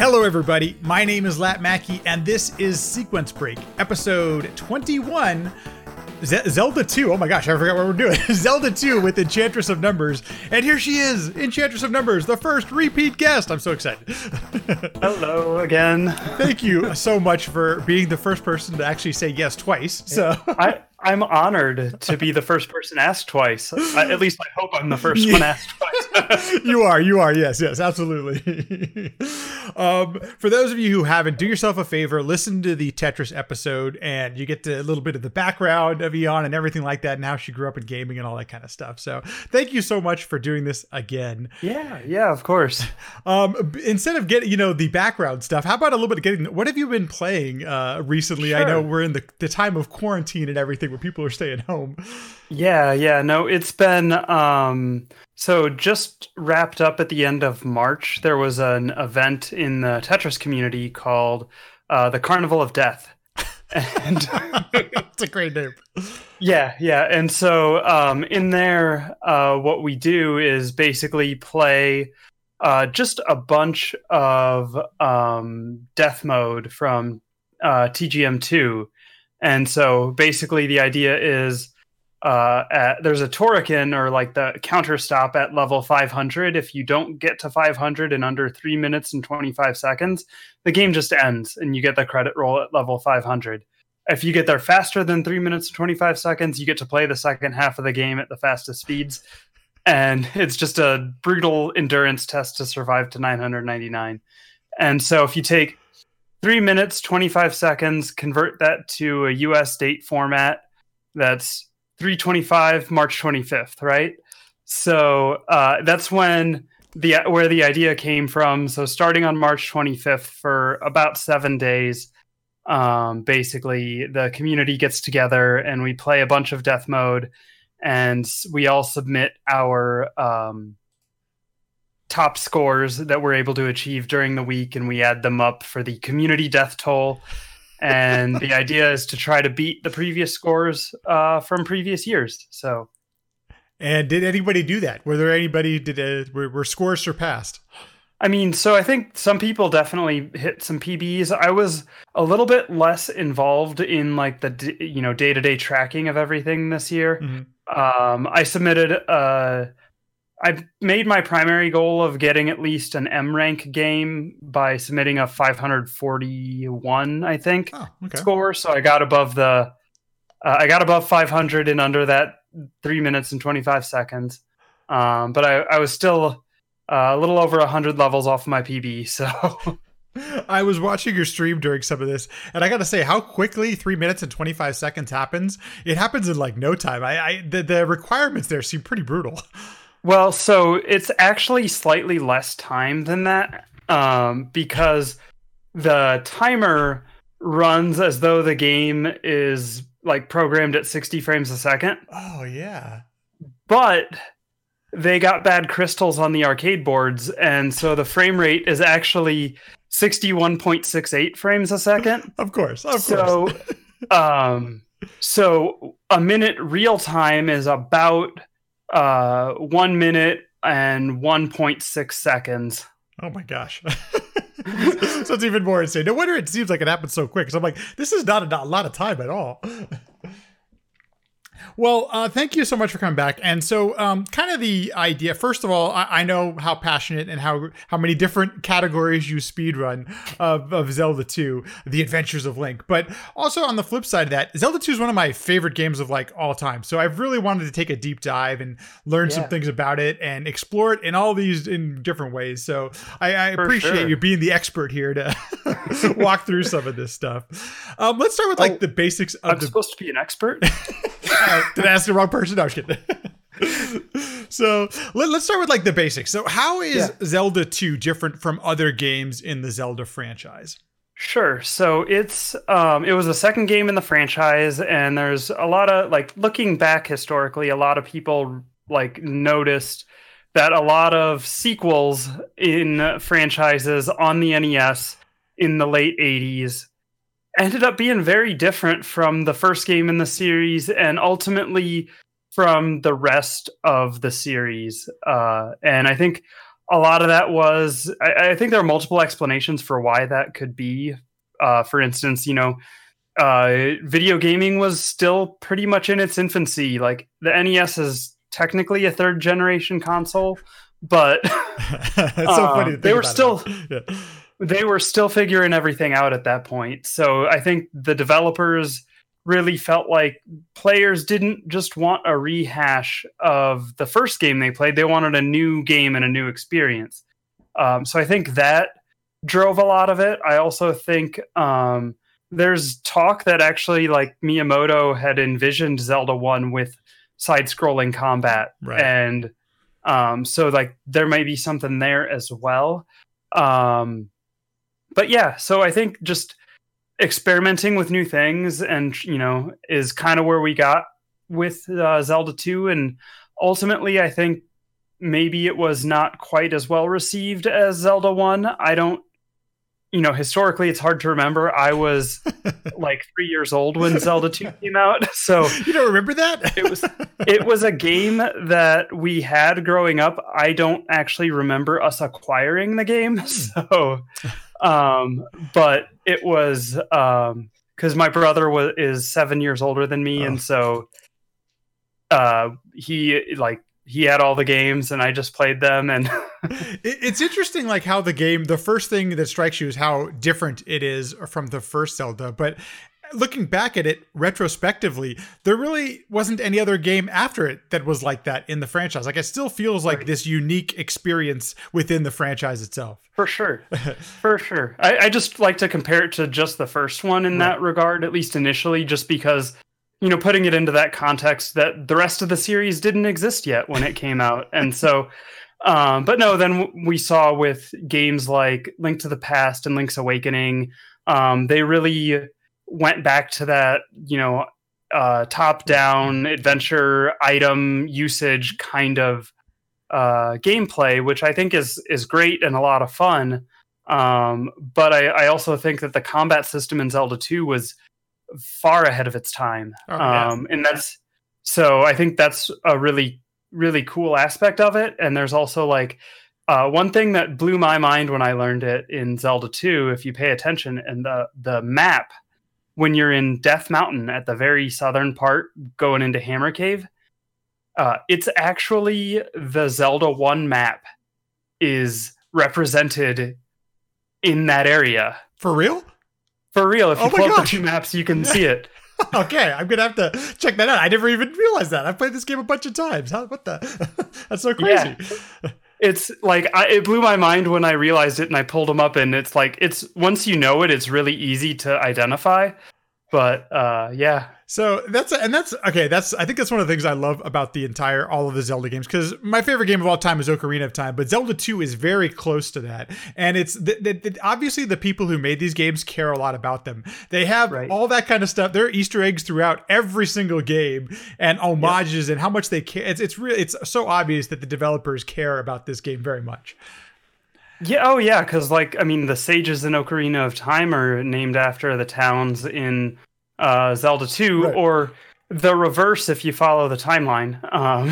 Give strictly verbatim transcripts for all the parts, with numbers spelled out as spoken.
Hello everybody, my name is Lat Mackey and this is Sequence Break, episode twenty-one, Z Zelda two, oh my gosh, I forgot what we're doing, Zelda two with Enchantress of Numbers, and here she is, Enchantress of Numbers, the first repeat guest, I'm so excited. Hello again. Thank you so much for being the first person to actually say yes twice, so. I I'm honored to be the first person asked twice. I, at least I hope I'm the first yeah. one asked twice. You are, you are. Yes, yes, absolutely. um, for those of you who haven't, do yourself a favor, listen to the Tetris episode and you get to a little bit of the background of Eon and everything like that and how she grew up in gaming and all that kind of stuff. So thank you so much for doing this again. Yeah, yeah, of course. Um, instead of getting, you know, the background stuff, how about a little bit of getting, what have you been playing uh, recently? Sure. I know we're in the, the time of quarantine and everything, where people are staying home. Yeah, yeah, no, it's been, um, so just wrapped up at the end of March, there was an event in the Tetris community called uh, the Carnival of Death. And it's a great name. Yeah, yeah, and so um, in there, uh, what we do is basically play uh, just a bunch of um, Death Mode from uh, T G M two. And so basically the idea is uh, at, there's a Torican or like the counter stop at level five hundred. If you don't get to five hundred in under three minutes and twenty-five seconds, the game just ends and you get the credit roll at level five hundred. If you get there faster than three minutes and twenty-five seconds, you get to play the second half of the game at the fastest speeds. And it's just a brutal endurance test to survive to nine hundred ninety-nine. And so if you take Three minutes, twenty-five seconds, convert that to a U S date format. That's three twenty-five, March twenty-fifth, right? So uh, that's when the where the idea came from. So starting on March twenty-fifth for about seven days, um, basically the community gets together and we play a bunch of Death Mode and we all submit our um top scores that we're able to achieve during the week, and we add them up for the community death toll. And the idea is to try to beat the previous scores uh, from previous years. So, and did anybody do that? Were there anybody did uh, were, were scores surpassed? I mean, so I think some people definitely hit some P Bs. I was a little bit less involved in like the you know day-to-day tracking of everything this year. Mm-hmm. Um, I submitted a. I made my primary goal of getting at least an M rank game by submitting a five forty-one, I think, oh, okay. score. So I got above the, uh, I got above five hundred and under that three minutes and twenty-five seconds. Um, but I, I was still uh, a little over one hundred levels off my P B. So. I was watching your stream during some of this, and I got to say how quickly three minutes and twenty-five seconds happens. It happens in like no time. I, I the, the requirements there seem pretty brutal. Well, so it's actually slightly less time than that um, because the timer runs as though the game is like programmed at sixty frames a second. Oh, yeah. But they got bad crystals on the arcade boards. And so the frame rate is actually sixty-one point six eight frames a second. Of course. Of course. So, um, so a minute real time is about uh one minute and one point six seconds. Oh my gosh. So it's even more insane. No wonder it seems like it happened so quick, because I'm like, this is not a, not a lot of time at all. Well, uh thank you so much for coming back. And so um kind of the idea, first of all, I, I know how passionate and how how many different categories you speedrun of, of Zelda two, The Adventures of Link. But also on the flip side of that, Zelda two is one of my favorite games of like all time. So I've really wanted to take a deep dive and learn yeah. some things about it and explore it in all these in different ways. So I, I appreciate sure. you being the expert here to walk through some of this stuff. Um, let's start with like oh, the basics of I'm the- supposed to be an expert? Uh, did I ask the wrong person? No, I'm just kidding. So let, let's start with like the basics. So how is yeah. Zelda two different from other games in the Zelda franchise? Sure. So it's um, it was the second game in the franchise, and there's a lot of like looking back historically, a lot of people like noticed that a lot of sequels in franchises on the N E S in the late eighties ended up being very different from the first game in the series and ultimately from the rest of the series. Uh, and I think a lot of that was, I, I think there are multiple explanations for why that could be. Uh, for instance, you know, uh, video gaming was still pretty much in its infancy. Like the N E S is technically a third generation console, but it's so uh, funny to think they were still, yeah. they were still figuring everything out at that point. So I think the developers really felt like players didn't just want a rehash of the first game they played. They wanted a new game and a new experience. Um, so I think that drove a lot of it. I also think um, there's talk that actually like Miyamoto had envisioned Zelda one with side-scrolling combat. Right. And um, so like there might be something there as well. Um, but yeah, so I think just experimenting with new things and, you know, is kind of where we got with uh, Zelda two. And ultimately, I think maybe it was not quite as well received as Zelda one. I don't, you know, historically, it's hard to remember. I was like three years old when Zelda two came out. So you don't remember that? it was it was a game that we had growing up. I don't actually remember us acquiring the game. So um but it was um because my brother was is seven years older than me, oh. and so uh he like he had all the games and I just played them. And it's interesting like how the game, the first thing that strikes you is how different it is from the first Zelda, but looking back at it retrospectively, there really wasn't any other game after it that was like that in the franchise. Like it still feels like right. this unique experience within the franchise itself. For sure. For sure. I, I just like to compare it to just the first one in right. that regard, at least initially, just because, you know, putting it into that context that the rest of the series didn't exist yet when it came out. And so, um, but no, then we saw with games like Link to the Past and Link's Awakening, um, they really went back to that, you know, uh, top-down adventure item usage kind of uh, gameplay, which I think is is great and a lot of fun. Um, but I, I also think that the combat system in Zelda two was far ahead of its time. Oh, yeah. Um, and that's so I think that's a really, really cool aspect of it. And there's also like Uh, one thing that blew my mind when I learned it in Zelda two, if you pay attention, and the the map, when you're in Death Mountain at the very southern part going into Hammer Cave, uh, it's actually the Zelda one map is represented in that area. For real? For real. If you oh pull up the two maps, you can see it. Okay, I'm going to have to check that out. I never even realized that. I've played this game a bunch of times. How, what the? That's so crazy. Yeah. It's like, I, it blew my mind when I realized it and I pulled them up, and it's like, it's once you know it, it's really easy to identify, but uh, yeah. So that's, and that's, okay, that's, I think that's one of the things I love about the entire, all of the Zelda games, because my favorite game of all time is Ocarina of Time, but Zelda two is very close to that. And it's, the, the, the, obviously the people who made these games care a lot about them. They have right. all that kind of stuff. There are Easter eggs throughout every single game and homages yep. and how much they care. It's, it's really, it's so obvious that the developers care about this game very much. Yeah. Oh yeah. Cause like, I mean, the sages in Ocarina of Time are named after the towns in Uh, Zelda two, right. or the reverse if you follow the timeline. Um.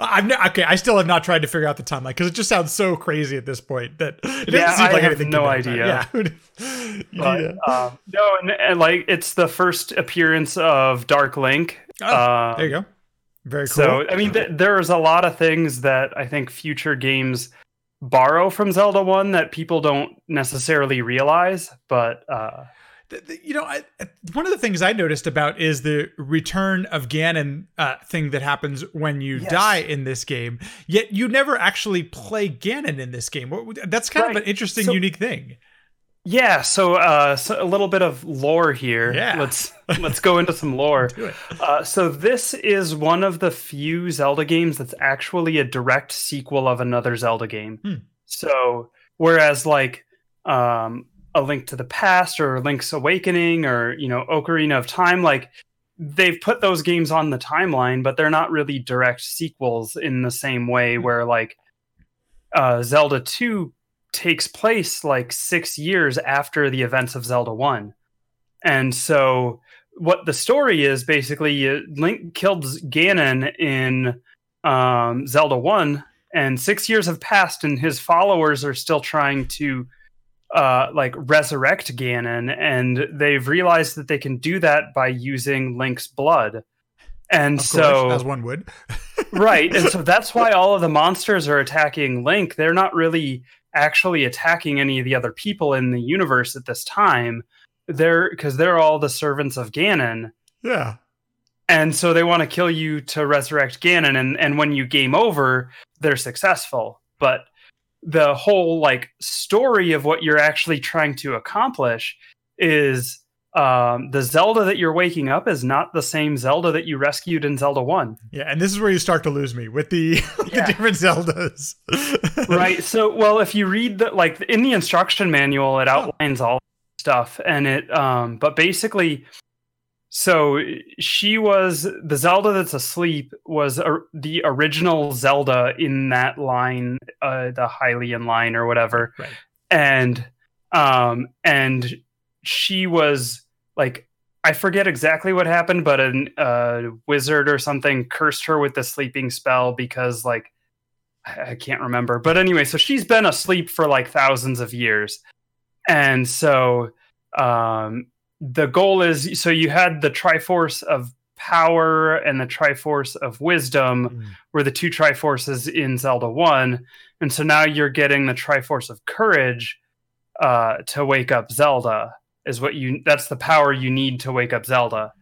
I'm not, okay, I still have not tried to figure out the timeline because it just sounds so crazy at this point that it doesn't yeah, seem like I anything. No idea. Yeah. but, yeah. Uh, no, and, and like it's the first appearance of Dark Link. Oh, uh, there you go. Very cool. So I mean, th- there's a lot of things that I think future games borrow from Zelda one that people don't necessarily realize, but. Uh, You know, I, one of the things I noticed about is the return of Ganon uh, thing that happens when you yes. die in this game, yet you never actually play Ganon in this game. That's kind right. of an interesting, so, unique thing. Yeah, so, uh, so a little bit of lore here. Yeah. Let's, let's go into some lore. Do it. Uh, so this is one of the few Zelda games that's actually a direct sequel of another Zelda game. Hmm. So whereas like... Um, A Link to the Past or Link's Awakening or, you know, Ocarina of Time, like they've put those games on the timeline, but they're not really direct sequels in the same way where like uh, Zelda two takes place like six years after the events of Zelda one. And so what the story is basically uh, Link killed Ganon in um, Zelda one And six years have passed, and his followers are still trying to uh, like resurrect Ganon, and they've realized that they can do that by using Link's blood. And of course, so, as one would, right? And so that's why all of the monsters are attacking Link. They're not really actually attacking any of the other people in the universe at this time. They're because they're all the servants of Ganon. Yeah. And so they want to kill you to resurrect Ganon, and, and when you game over, they're successful. But the whole like story of what you're actually trying to accomplish is um, the Zelda that you're waking up is not the same Zelda that you rescued in Zelda one. Yeah, and this is where you start to lose me with the, with yeah. the different Zeldas. Right. So, well, if you read the like in the instruction manual, it outlines all stuff, and it um, but basically. So she was, the Zelda that's asleep was a, the original Zelda in that line, uh, the Hylian line or whatever. Right. And um, and she was like, I forget exactly what happened, but a uh, wizard or something cursed her with the sleeping spell because like, I can't remember. But anyway, so she's been asleep for like thousands of years. And so... Um, The goal is, so you had the Triforce of Power and the Triforce of Wisdom mm. were the two Triforces in Zelda one. And so now you're getting the Triforce of Courage uh, to wake up Zelda is what you, that's the power you need to wake up Zelda.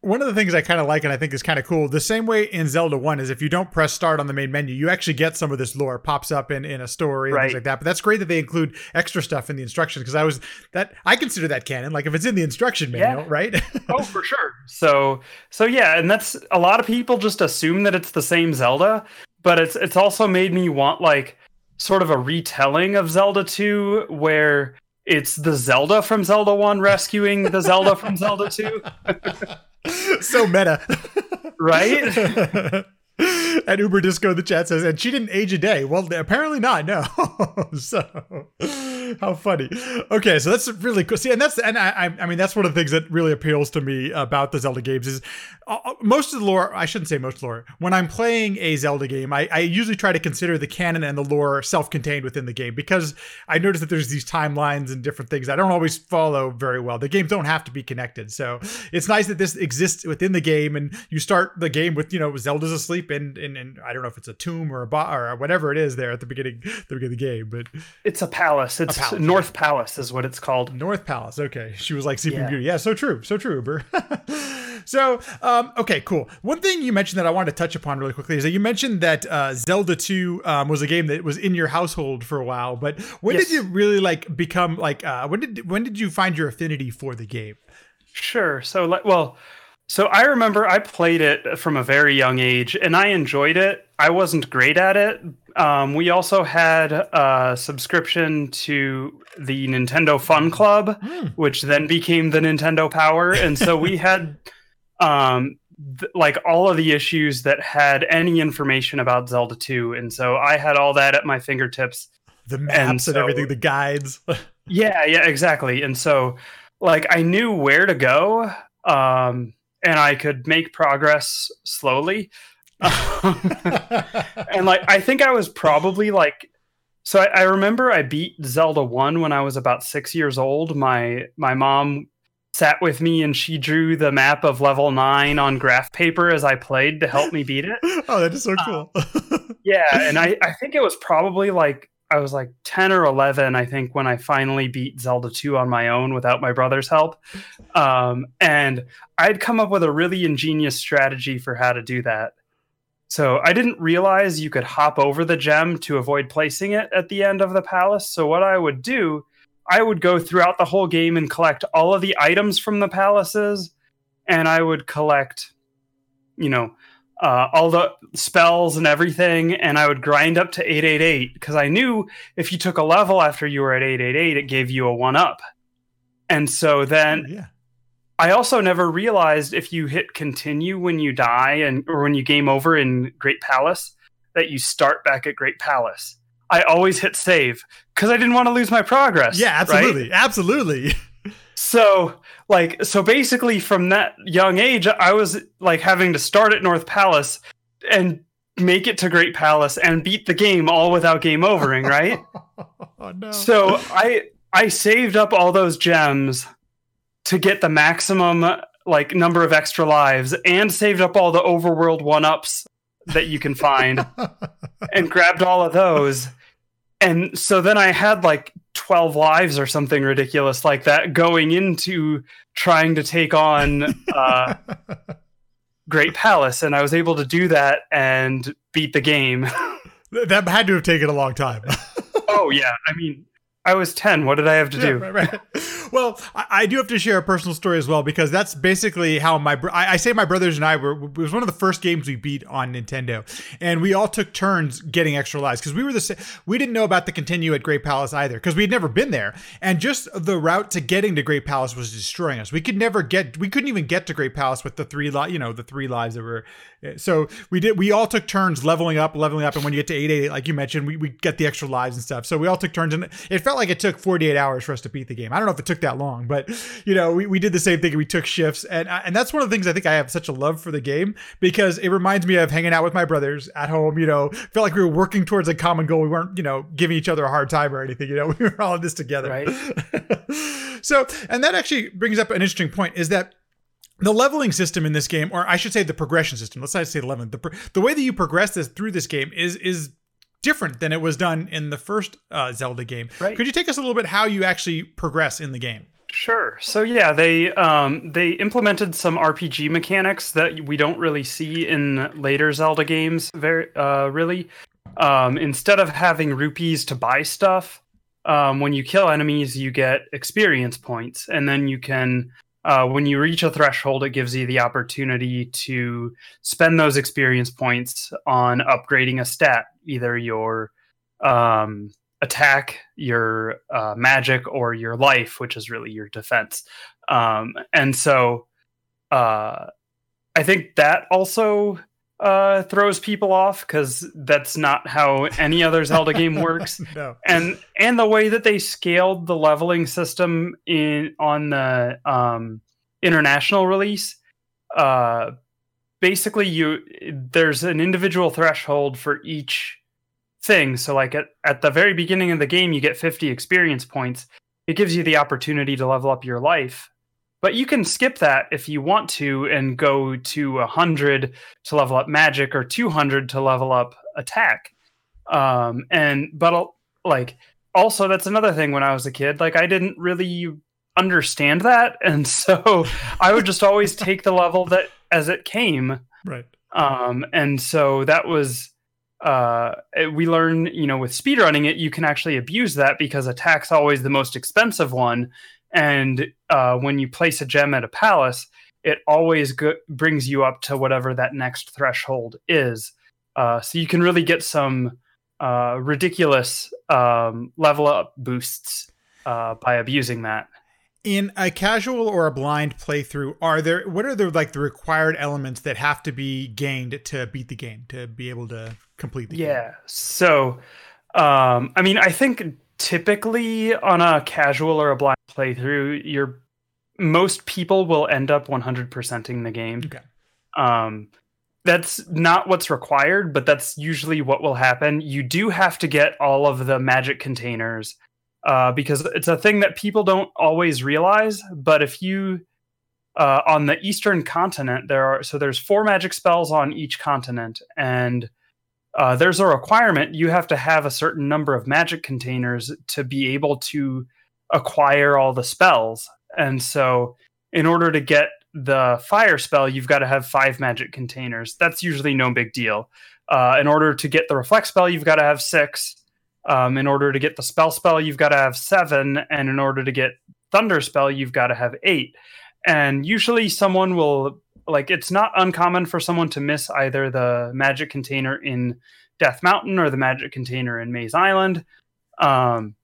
One of the things I kind of like and I think is kind of cool, the same way in Zelda one is if you don't press start on the main menu, you actually get some of this lore. It pops up in, in a story and right. things like that. But that's great that they include extra stuff in the instructions because I was that I consider that canon. Like if it's in the instruction manual, yeah. right? Oh, for sure. So so yeah, and that's a lot of people just assume that it's the same Zelda, but it's it's also made me want like sort of a retelling of Zelda two where it's the Zelda from Zelda one rescuing the Zelda from Zelda two. So meta. Right? At Uber Disco, the chat says, and she didn't age a day. Well, apparently not, no. So, how funny. Okay, so that's really cool. See, and that's, and I I mean, that's one of the things that really appeals to me about the Zelda games is uh, most of the lore, I shouldn't say most of the lore, when I'm playing a Zelda game, I, I usually try to consider the canon and the lore self-contained within the game because I notice that there's these timelines and different things I don't always follow very well. The games don't have to be connected. So, it's nice that this exists within the game and you start the game with, you know, Zelda's asleep. And, and and I don't know if it's a tomb or a bo- or whatever it is there at the beginning, the beginning of the game, but it's a palace. It's a palace. North Palace is what it's called. North Palace. Okay, she was like Sleeping yeah. Beauty. Yeah, so true, so true, Uber. So um, okay, cool. One thing you mentioned that I wanted to touch upon really quickly is that you mentioned that uh, Zelda two um, was a game that was in your household for a while. But when yes. did you really like become like uh, when did when did you find your affinity for the game? Sure. So well. So I remember I played it from a very young age, and I enjoyed it. I wasn't great at it. Um, we also had a subscription to the Nintendo Fun Club, mm. which then became the Nintendo Power. And so we had um, th- like all of the issues that had any information about Zelda two. And so I had all that at my fingertips. The maps and, so, and everything, the guides. yeah, yeah, exactly. And so like I knew where to go. Um, And I could make progress slowly. And like, I think I was probably like, so I, I remember I beat Zelda one when I was about six years old. My, my mom sat with me and she drew the map of level nine on graph paper as I played to help me beat it. Oh, that is so cool. um, yeah. And I, I think it was probably like, I was like ten or eleven, I think, when I finally beat Zelda two on my own without my brother's help. Um, and I'd come up with a really ingenious strategy for how to do that. So I didn't realize you could hop over the gem to avoid placing it at the end of the palace. So what I would do, I would go throughout the whole game and collect all of the items from the palaces. And I would collect, you know... Uh, all the spells and everything, and I would grind up to eight eight eight because I knew if you took a level after you were at eight eight eight, it gave you a one-up. And so then yeah. I also never realized if you hit continue when you die and or when you game over in Great Palace that you start back at Great Palace. I always hit save because I didn't want to lose my progress. Yeah, absolutely. Right? Absolutely. So like, so basically from that young age, I was like having to start at North Palace and make it to Great Palace and beat the game all without game overing, right? Oh, no. So I I saved up all those gems to get the maximum like number of extra lives, and saved up all the overworld one-ups that you can find and grabbed all of those. And so then I had like twelve lives or something ridiculous like that going into trying to take on uh, Great Palace. And I was able to do that and beat the game. That had to have taken a long time. Oh, yeah. I mean, I was ten. What did I have to yeah, do? Right, right. Well, I, I do have to share a personal story as well, because that's basically how my bro- I, I say my brothers and I were, it was one of the first games we beat on Nintendo, and we all took turns getting extra lives because we were the same. We didn't know about the continue at Great Palace either because we had never been there, and just the route to getting to Great Palace was destroying us. We could never get. We couldn't even get to Great Palace with the three li- you know, the three lives that were. So we did. We all took turns leveling up, leveling up, and when you get to eight eighty-eight, like you mentioned, we we get the extra lives and stuff. So we all took turns, and it felt like it took forty-eight hours for us to beat the game. I don't know if it took that long, but you know, we, we did the same thing. We took shifts, and and that's one of the things I think I have such a love for the game, because it reminds me of hanging out with my brothers at home. You know, felt like we were working towards a common goal. We weren't, you know, giving each other a hard time or anything. You know, we were all in this together. Right. So, and that actually brings up an interesting point, is that the leveling system in this game, or I should say the progression system, let's not say the leveling, the, the way that you progress this through this game is, is different than it was done in the first uh, Zelda game. Right. Could you take us a little bit how you actually progress in the game? Sure. So yeah, they um, they implemented some R P G mechanics that we don't really see in later Zelda games. Very uh, really, um, instead of having rupees to buy stuff, um, when you kill enemies, you get experience points, and then you can. Uh, when you reach a threshold, it gives you the opportunity to spend those experience points on upgrading a stat, either your um, attack, your uh, magic, or your life, which is really your defense. Um, and so uh, I think that also uh, throws people off, because that's not how any other Zelda game works. No. And and the way that they scaled the leveling system in on the um, international release, uh, basically you there's an individual threshold for each thing. So like at, at the very beginning of the game, you get fifty experience points. It gives you the opportunity to level up your life, but you can skip that if you want to and go to one hundred to level up magic or two hundred to level up attack. Um, and but like also that's another thing when I was a kid, like I didn't really understand that, and so I would just always take the level that as it came. Right. Um, and so that was uh, we learned, you know, with speedrunning it, you can actually abuse that because attack's always the most expensive one. And uh, when you place a gem at a palace, it always go- brings you up to whatever that next threshold is. Uh, so you can really get some uh, ridiculous um, level up boosts uh, by abusing that. In a casual or a blind playthrough, are there what are the like the required elements that have to be gained to beat the game, to be able to complete the yeah. game? Yeah. So, um, I mean, I think. Typically, on a casual or a blind playthrough, your most people will end up one hundred percenting the game. Okay. Um, that's not what's required, but that's usually what will happen. You do have to get all of the magic containers uh, because it's a thing that people don't always realize. But if you uh, on the Eastern continent, there are so there's four magic spells on each continent, and Uh, there's a requirement. You have to have a certain number of magic containers to be able to acquire all the spells. And so in order to get the fire spell, you've got to have five magic containers. That's usually no big deal. Uh, in order to get the reflect spell, you've got to have six. Um, in order to get the spell spell, you've got to have seven. And in order to get thunder spell, you've got to have eight. And usually someone will... Like, it's not uncommon for someone to miss either the magic container in Death Mountain or the magic container in Maze Island. Um,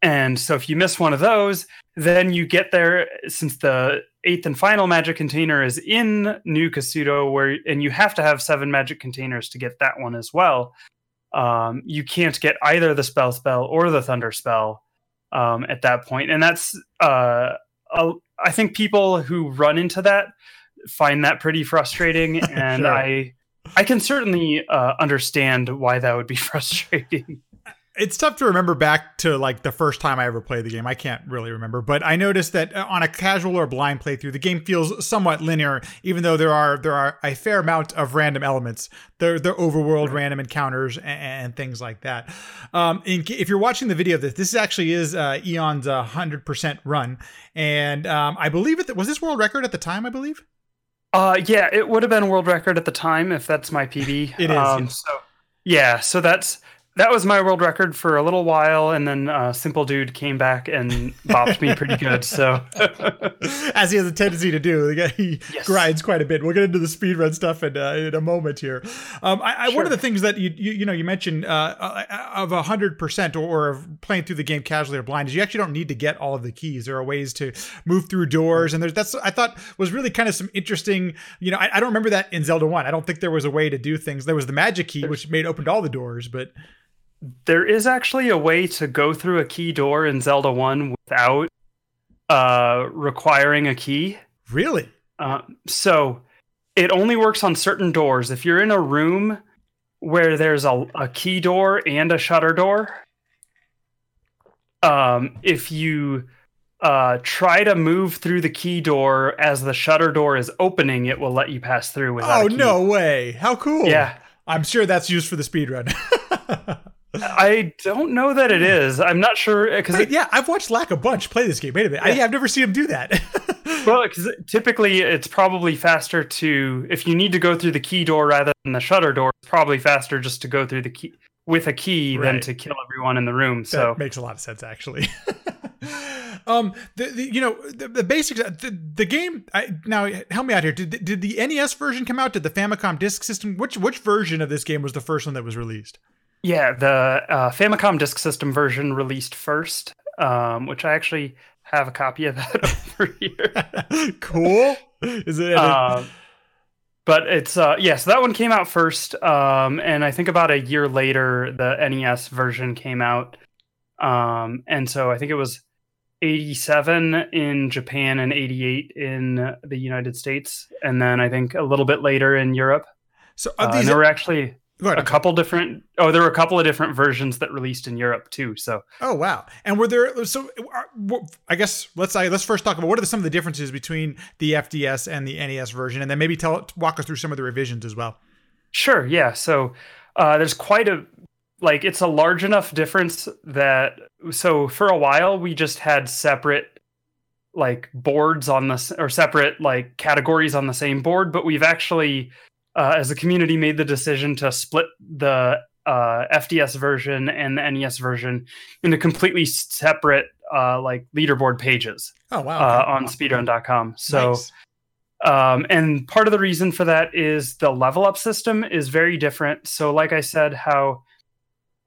and so if you miss one of those, then you get there, since the eighth and final magic container is in New Kasuto, where and you have to have seven magic containers to get that one as well. Um, you can't get either the spell spell or the thunder spell um, at that point. And that's, uh, a, I think people who run into that find that pretty frustrating, and sure. I I can certainly uh, understand why that would be frustrating. It's tough to remember back to like the first time I ever played the game. I can't really remember, but I noticed that on a casual or blind playthrough, the game feels somewhat linear, even though there are there are a fair amount of random elements. They're, they're overworld random encounters and, and things like that. Um, in, if you're watching the video of this, this actually is uh, Eon's uh, one hundred percent run. And um, I believe it was this world record at the time, I believe? Uh, yeah, it would have been world record at the time if that's my P B. It is. Um, yes. So, yeah, so that's... That was my world record for a little while, and then uh, Simple Dude came back and bopped me pretty good. So, as he has a tendency to do, he yes. grinds quite a bit. We'll get into the speedrun stuff in, uh, in a moment here. Um, I, I, sure. One of the things that you you, you know you mentioned uh, of a hundred percent or of playing through the game casually or blind is you actually don't need to get all of the keys. There are ways to move through doors, and there's that's I thought was really kind of some interesting. You know, I, I don't remember that in Zelda One. I don't think there was a way to do things. There was the magic key, which made opened all the doors, but there is actually a way to go through a key door in Zelda one without uh, requiring a key. Really? Uh, so it only works on certain doors. If you're in a room where there's a, a key door and a shutter door, um, if you uh, try to move through the key door as the shutter door is opening, it will let you pass through without a key. Oh, no way. How cool. Yeah. I'm sure that's used for the speedrun. I don't know that it is. I'm not sure. Because yeah, I've watched Lack a bunch play this game. Wait a minute. Yeah. I, yeah, I've never seen him do that. Well, because typically it's probably faster to, if you need to go through the key door rather than the shutter door, it's probably faster just to go through the key with a key right. than to kill everyone in the room. That so makes a lot of sense, actually. Um, the, the you know the, the basics. The, the game. I, now help me out here. Did did the N E S version come out? Did the Famicom Disk System? Which which version of this game was the first one that was released? Yeah, the uh, Famicom Disk System version released first, um, which I actually have a copy of that over here. Cool. Is it? Um, but it's, uh, yeah, so that one came out first, um, and I think about a year later, the N E S version came out. Um, and so I think it was eighty-seven in Japan and eighty-eight in the United States, and then I think a little bit later in Europe. So are these uh, there were actually... Ahead, a couple different oh there were a couple of different versions that released in Europe too. So oh wow and were there so I guess let's I, let's first talk about what are the, some of the differences between the F D S and the N E S version, and then maybe tell walk us through some of the revisions as well. Sure yeah so uh there's quite a like it's a large enough difference that so for a while we just had separate like boards on this or separate like categories on the same board, but we've actually Uh, as a community made the decision to split the uh, F D S version and the N E S version into completely separate uh, like leaderboard pages. Oh wow! Uh, okay. On wow. speedrun dot com. So, nice. um, and part of the reason for that is the level up system is very different. So, like I said, how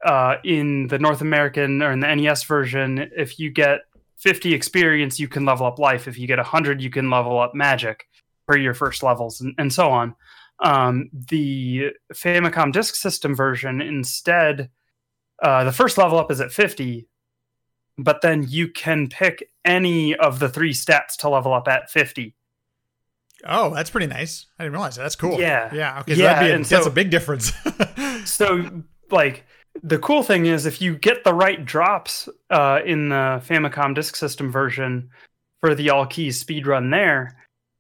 uh, in the North American or in the N E S version, if you get fifty experience, you can level up life. If you get one hundred, you can level up magic for your first levels, and, and so on. Um, the Famicom Disk System version, instead, uh, the first level up is at fifty, but then you can pick any of the three stats to level up at fifty. Oh, that's pretty nice. I didn't realize that. That's cool. Yeah. Yeah. Okay. So yeah, that'd be a, so, that's a big difference. So, like, the cool thing is if you get the right drops uh, in the Famicom Disk System version for the All Keys speedrun there,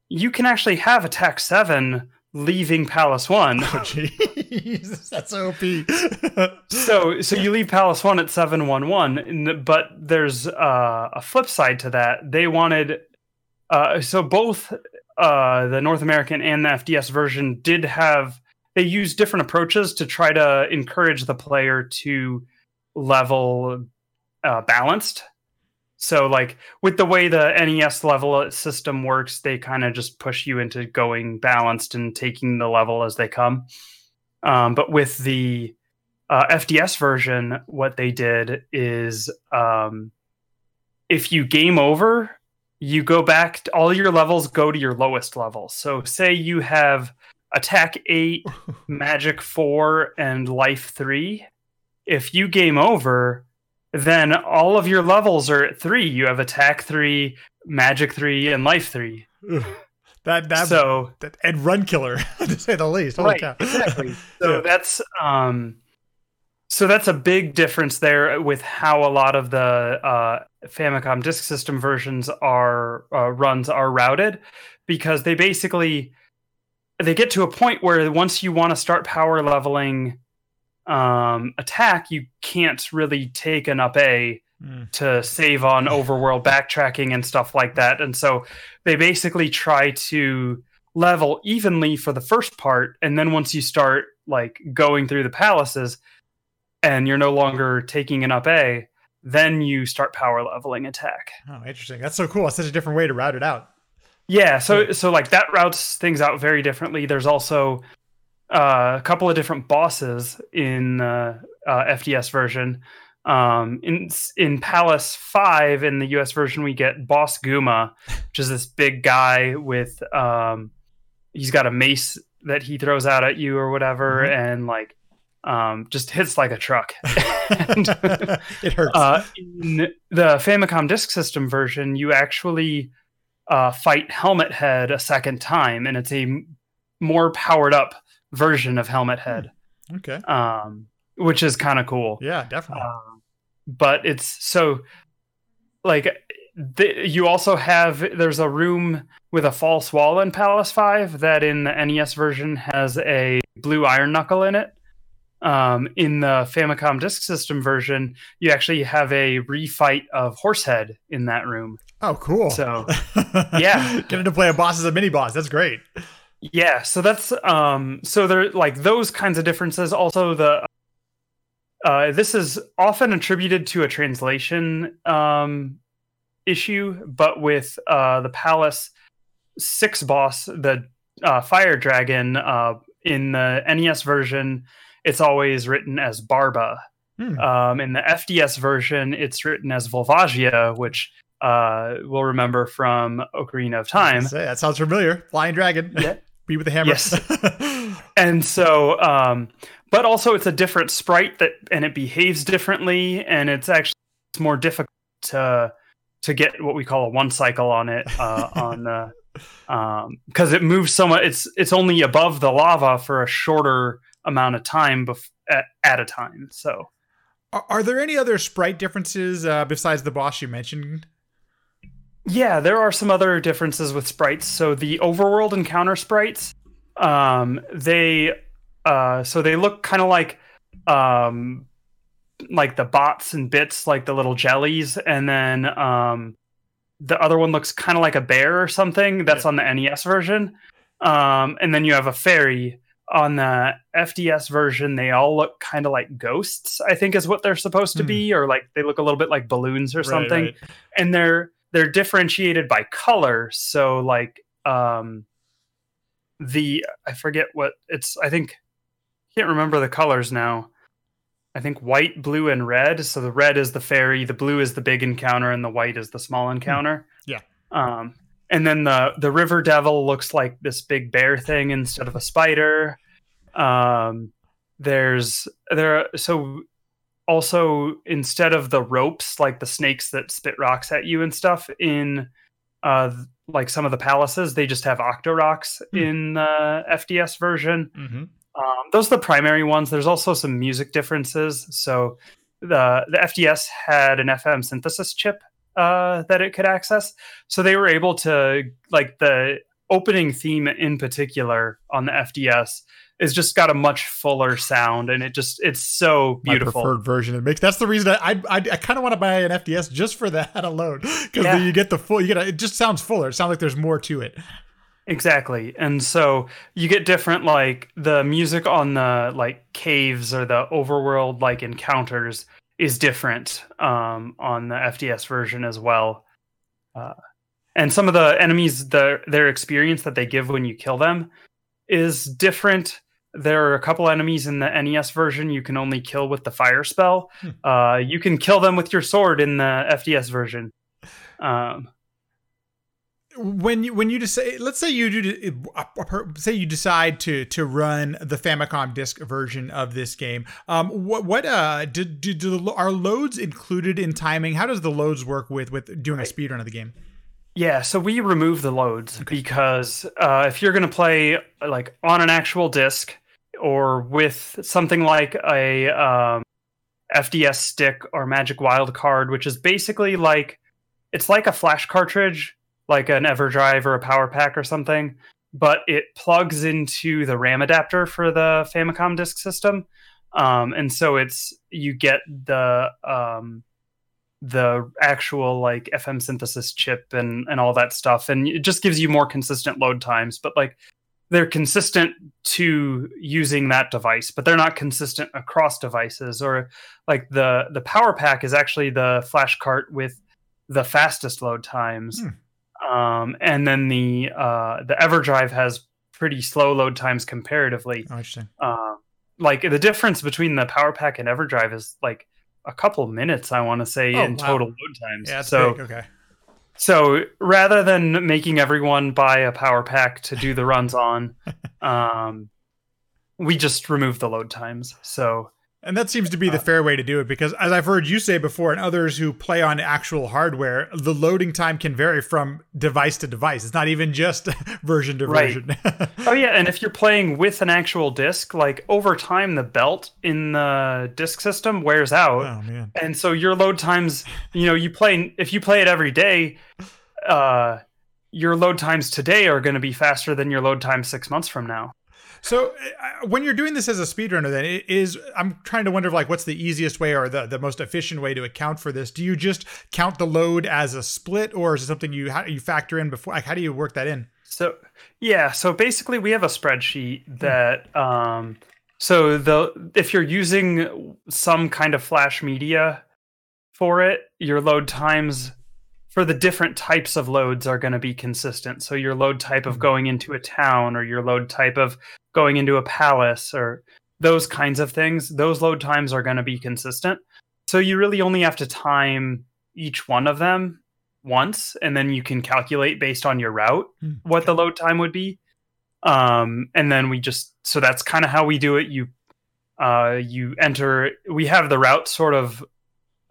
you can actually have Attack seven leaving Palace One. Oh, Jesus, that's O P. so, so you leave Palace One at seven one one, but there's uh, a flip side to that. They wanted, uh, so both uh, the North American and the F D S version did have. They used different approaches to try to encourage the player to level uh, balanced. So, like, with the way the N E S level system works, they kind of just push you into going balanced and taking the level as they come. Um, but with the uh, F D S version, what they did is um, if you game over, you go back, to, all your levels go to your lowest level. So, say you have Attack eight, Magic four, and Life three. If you game over, then all of your levels are at three. You have Attack three, Magic three, and Life three. Ugh, That that so that, and run killer to say the least. Holy right, cow. Exactly. So yeah. that's um, so that's a big difference there with how a lot of the uh, Famicom Disk System versions are uh, runs are routed, because they basically they get to a point where once you want to start power leveling um, attack, you can't really take an up A to save on overworld backtracking and stuff like that. And so they basically try to level evenly for the first part. And then once you start like going through the palaces and you're no longer taking an up A, then you start power leveling attack. Oh, interesting. That's so cool. That's such a different way to route it out. Yeah. So, so like that routes things out very differently. There's also uh, a couple of different bosses in the uh, uh, F D S version. Um, in in Palace Five, in the U S version, we get Boss Guma, which is this big guy with um, he's got a mace that he throws out at you or whatever, mm-hmm. and like um, just hits like a truck. and, it hurts. Uh, in the Famicom Disk System version, you actually uh, fight Helmet Head a second time, and it's a m- more powered up version of Helmet Head. Okay. Um, which is kind of cool. Yeah, definitely. Uh, but it's so like the, you also have, there's a room with a false wall in Palace Five that in the N E S version has a blue iron knuckle in it. Um, in the Famicom Disk System version, you actually have a refight of Horsehead in that room. Oh, cool. So yeah. Getting to play a boss as a mini boss. That's great. Yeah. So that's, um, so there like those kinds of differences. Also the, Uh, this is often attributed to a translation um, issue, but with uh, the Palace Six boss, the uh, Fire Dragon, uh, in the N E S version, it's always written as Barba. Hmm. Um, in the F D S version, it's written as Volvagia, which uh, we'll remember from Ocarina of Time. That sounds familiar. Flying Dragon. Yeah. Be with the hammer. Yes. And so... Um, But also it's a different sprite that, and it behaves differently, and it's actually it's more difficult to to get what we call a one cycle on it uh, on the because um, it moves so much. It's it's only above the lava for a shorter amount of time bef- at, at a time. So, are, are there any other sprite differences uh, besides the boss you mentioned? Yeah, there are some other differences with sprites. So the overworld encounter sprites, um, they. Uh, so they look kind of like, um, like the bots and bits, like the little jellies, and then um, the other one looks kind of like a bear or something. That's yeah. on the N E S version, um, and then you have a fairy on the F D S version. They all look kind of like ghosts, I think, is what they're supposed to mm. be, or like they look a little bit like balloons or right, something. Right. And they're they're differentiated by color. So like um, the I forget what it's. I think. Can't remember the colors now. I think white, blue, and red. So the red is the fairy, the blue is the big encounter, and the white is the small encounter. Yeah. Um, and then the the River Devil looks like this big bear thing instead of a spider. Um, there's there so also instead of the ropes, like the snakes that spit rocks at you and stuff in uh like some of the palaces, they just have Octorocks mm. in the F D S version. Mm-hmm. Um, those are the primary ones. There's also some music differences. So the the F D S had an F M synthesis chip uh, that it could access. So they were able to, like the opening theme in particular on the F D S is just got a much fuller sound, and it just it's so beautiful. My preferred version. It makes that's the reason I I, I, I kind of want to buy an F D S just for that alone, because yeah. you get the full. You get a, it just sounds fuller. It sounds like there's more to it. Exactly. And so you get different, like the music on the like caves or the overworld like encounters is different um, on the F D S version as well. Uh, and some of the enemies, the, their experience that they give when you kill them is different. There are a couple enemies in the N E S version you can only kill with the fire spell. Hmm. Uh, you can kill them with your sword in the F D S version. Um When you when you decide, let's say you do say you decide to to run the Famicom disc version of this game. Um, what what uh do, do, do the, are loads included in timing? How does the loads work with with doing right. a speedrun of the game? Yeah, so we remove the loads okay. because uh, if you're going to play like on an actual disc or with something like a um, F D S stick or Magic Wild Card, which is basically like it's like a flash cartridge, like an EverDrive or a Powerpak or something, but it plugs into the RAM adapter for the Famicom Disk System, um, and so it's you get the um, the actual like F M synthesis chip and and all that stuff, and it just gives you more consistent load times. But like they're consistent to using that device, but they're not consistent across devices. Or like the the Powerpak is actually the flash cart with the fastest load times. Hmm. Um, and then the uh, the EverDrive has pretty slow load times comparatively. Oh, interesting. Uh, like the difference between the Powerpak and EverDrive is like a couple minutes, I want to say, oh, in wow. total load times. Yeah, that's so big. Okay. So rather than making everyone buy a Powerpak to do the runs on, um, we just remove the load times. So. And that seems to be the fair way to do it, because as I've heard you say before and others who play on actual hardware, the loading time can vary from device to device. It's not even just version to right. version. Oh, yeah. And if you're playing with an actual disc, like over time, the belt in the disc system wears out. Oh, man. And so your load times, you know, you play if you play it every day, uh, your load times today are going to be faster than your load times six months from now. So uh, when you're doing this as a speedrunner, then it is, I'm trying to wonder like what's the easiest way or the, the most efficient way to account for this. Do you just count the load as a split, or is it something you how, you factor in before? Like, how do you work that in? So, yeah. So basically we have a spreadsheet that, um, so the if you're using some kind of flash media for it, your load times for the different types of loads are going to be consistent. So your load type of going into a town or your load type of going into a palace or those kinds of things, those load times are going to be consistent. So you really only have to time each one of them once, and then you can calculate based on your route what the load time would be. Um, and then we just, so that's kind of how we do it. You, uh, you enter, we have the route sort of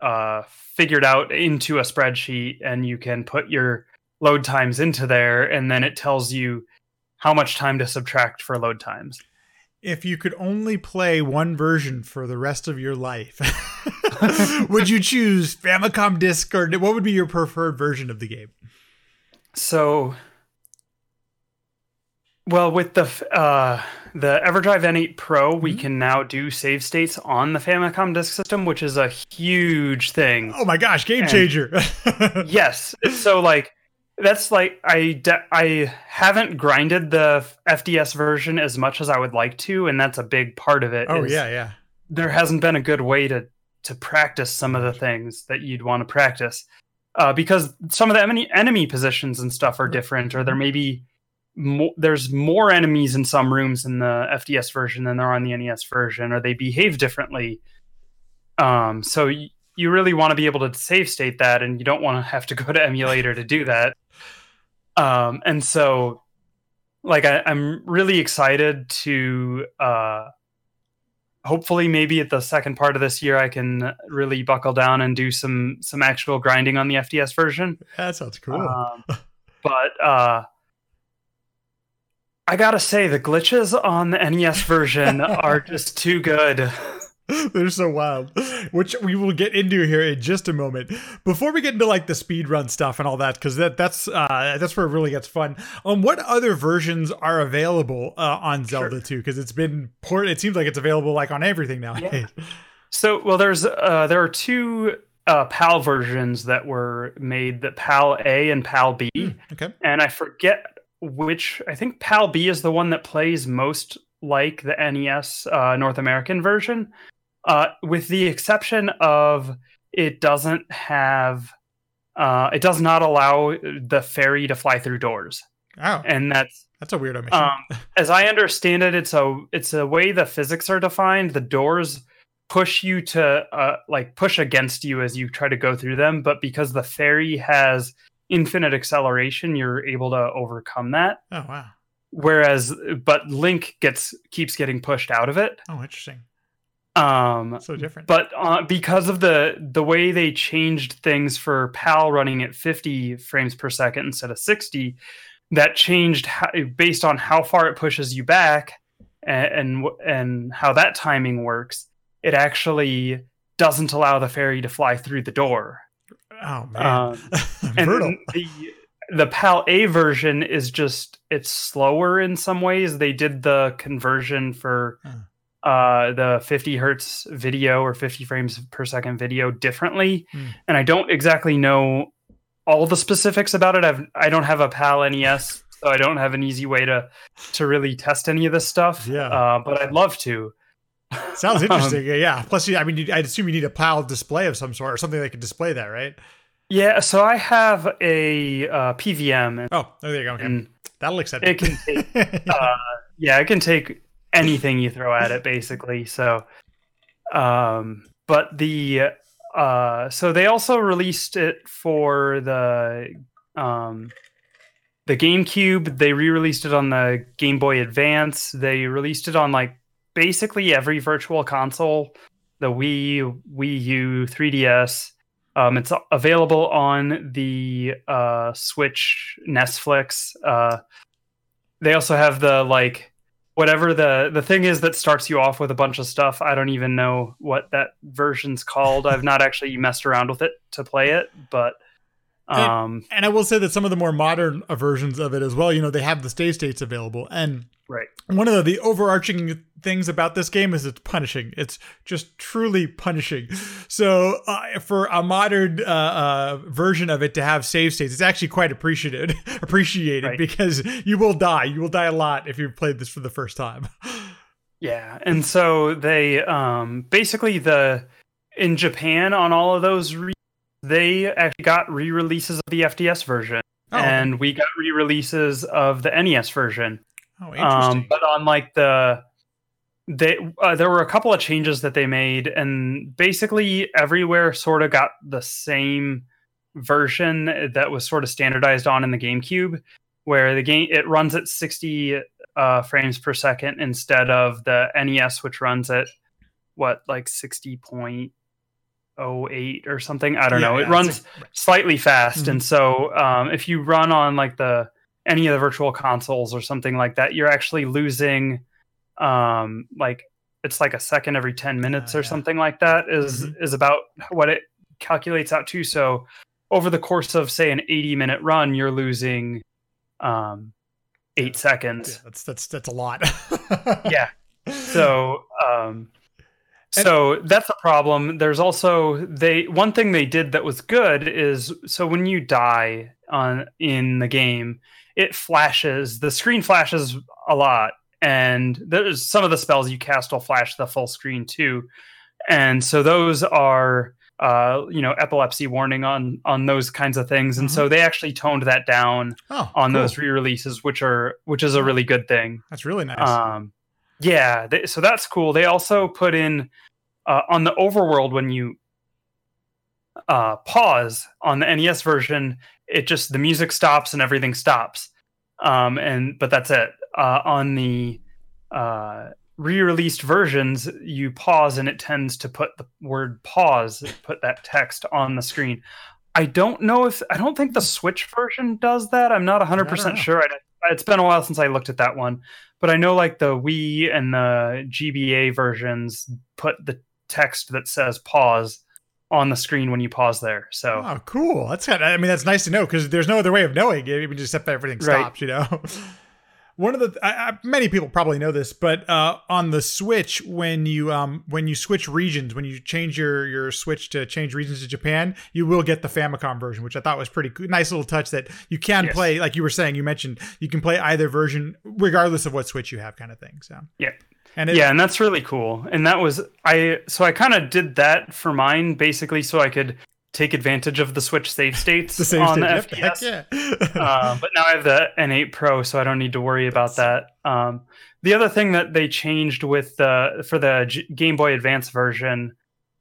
uh, figured out into a spreadsheet, and you can put your load times into there, and then it tells you how much time to subtract for load times. If you could only play one version for the rest of your life, would you choose Famicom Disk, or what would be your preferred version of the game? So, well, with the uh, the EverDrive N eight Pro, mm-hmm. we can now do save states on the Famicom Disk System, which is a huge thing. Oh my gosh, game and changer! Yes, so like. That's like, I, de- I haven't grinded the F D S version as much as I would like to, and that's a big part of it. Oh, yeah, yeah. There hasn't been a good way to, to practice some of the things that you'd want to practice, uh, because some of the enemy, enemy positions and stuff are different, or there may be mo- there's more enemies in some rooms in the F D S version than there are on the N E S version, or they behave differently. Um, so y- you really want to be able to save state that, and you don't want to have to go to emulator to do that. Um, and so, like, I, I'm really excited to, uh, hopefully maybe at the second part of this year, I can really buckle down and do some, some actual grinding on the F D S version. That sounds cool. Um, but, uh, I gotta say the glitches on the N E S version are just too good. They're so wild, which we will get into here in just a moment. Before we get into like the speedrun stuff and all that, because that that's uh, that's where it really gets fun. Um, what other versions are available uh, on Zelda two? Sure. Because it's been port. It seems like it's available like on everything now. Yeah. So well, there's uh, there are two uh, PAL versions that were made: the PAL A and PAL B. Mm, okay. And I forget which. I think PAL B is the one that plays most like the N E S uh, North American version. Uh, with the exception of it doesn't have, uh, it does not allow the fairy to fly through doors. Oh, and that's that's a weird omission. Um, as I understand it, it's a it's a way the physics are defined. The doors push you to uh, like push against you as you try to go through them, but because the fairy has infinite acceleration, you're able to overcome that. Oh wow! Whereas, but Link gets keeps getting pushed out of it. Oh, interesting. Um, so different. But uh, because of the the way they changed things for PAL running at fifty frames per second instead of sixty, that changed how, based on how far it pushes you back and, and and how that timing works. It actually doesn't allow the fairy to fly through the door. Oh man! Um, and the the PAL A version is just it's slower in some ways. They did the conversion for. Huh. Uh, the fifty hertz video or fifty frames per second video differently, mm. and I don't exactly know all the specifics about it. I've I don't have a PAL N E S, so I don't have an easy way to to really test any of this stuff. Yeah, uh, but I'd love to. Sounds interesting. um, yeah. Plus, I mean, I'd assume you need a PAL display of some sort or something that could display that, right? Yeah. So I have a uh, P V M. And, oh, there you go. Okay. That'll accept it. It can take. yeah. Uh, yeah, it can take. Anything you throw at it, basically. So, um, but the uh, so they also released it for the um, the GameCube. They re-released it on the Game Boy Advance. They released it on like basically every virtual console, the Wii, Wii U, three D S. Um, it's available on the uh, Switch, Netflix. Uh, they also have the like. Whatever the, the thing is that starts you off with a bunch of stuff. I don't even know what that version's called. I've not actually messed around with it to play it, but... Um, and, and I will say that some of the more modern versions of it as well, you know, they have the save states available. And right. one of the, the overarching things about this game is it's punishing. It's just truly punishing. So uh, for a modern uh, uh, version of it to have save states, it's actually quite appreciated, appreciated right. because you will die. You will die a lot if you've played this for the first time. Yeah. And so they um, basically the in Japan on all of those re- they actually got re-releases of the F D S version, oh. and we got re-releases of the N E S version. Oh, interesting. Um, but on like the, they uh, there were a couple of changes that they made, and basically everywhere sort of got the same version that was sort of standardized on in the GameCube, where the game it runs at sixty uh, frames per second instead of the N E S, which runs at what like sixty point oh eight or something. I don't yeah, know. It yeah, runs like, slightly fast. Mm-hmm. And so um, if you run on like the any of the virtual consoles or something like that, you're actually losing um, like it's like a second every ten minutes uh, or yeah. something like that is mm-hmm. is about what it calculates out to. So over the course of, say, an eighty minute run, you're losing um, eight yeah. seconds. Yeah, that's that's that's a lot. yeah. So um So that's a problem. There's also they one thing they did that was good is so when you die on in the game, it flashes. The screen flashes a lot, and there's some of the spells you cast will flash the full screen too, and so those are uh, you know epilepsy warning on on those kinds of things, and mm-hmm. so they actually toned that down oh, on cool. those re-releases, which are which is a really good thing. That's really nice. Um, Yeah, they, so that's cool. They also put in uh, on the overworld when you uh, pause on the N E S version, it just the music stops and everything stops. Um, and but that's it. Uh, on the uh, re-released versions, you pause and it tends to put the word pause, put that text on the screen. I don't know if I don't think the Switch version does that. I'm not one hundred percent sure. I don't. It's been a while since I looked at that one, but I know like the Wii and the G B A versions put the text that says pause on the screen when you pause there. So, oh, cool. That's kind of, I mean, that's nice to know because there's no other way of knowing it. You can just accept that everything stops, right. you know? One of the I, I, many people probably know this, but uh, on the Switch, when you um, when you switch regions, when you change your, your Switch to change regions to Japan, you will get the Famicom version, which I thought was pretty cool. Nice little touch that you can yes. play, like you were saying, you mentioned you can play either version regardless of what Switch you have, kind of thing. So yeah, and it, yeah, and that's really cool. And that was I so I kind of did that for mine basically, so I could take advantage of the Switch save states the save on state, the yep, F P S. Heck yeah. uh, but now I have the N eight Pro, so I don't need to worry about that. Um, the other thing that they changed with the for the G- Game Boy Advance version,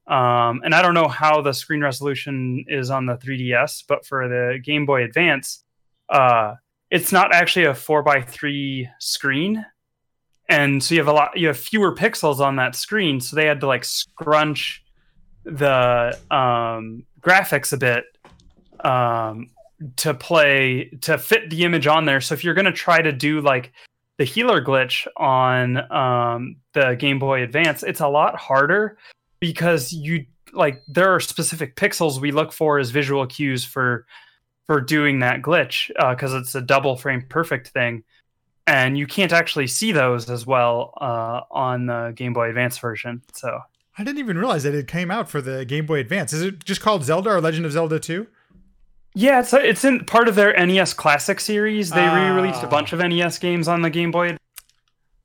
um, and I don't know how the screen resolution is on the three D S, but for the Game Boy Advance, uh, it's not actually a four by three screen. And so you have a lot, you have fewer pixels on that screen. So they had to like scrunch the um, graphics a bit um, to play, to fit the image on there. So if you're going to try to do like the healer glitch on um, the Game Boy Advance, it's a lot harder because you like, there are specific pixels we look for as visual cues for, for doing that glitch. Uh, cause it's a double frame perfect thing. And you can't actually see those as well uh, on the Game Boy Advance version. So I didn't even realize that it came out for the Game Boy Advance. Is it just called Zelda or Legend of Zelda two? Yeah, it's, it's in part of their N E S Classic series. They uh... re-released a bunch of N E S games on the Game Boy Advance.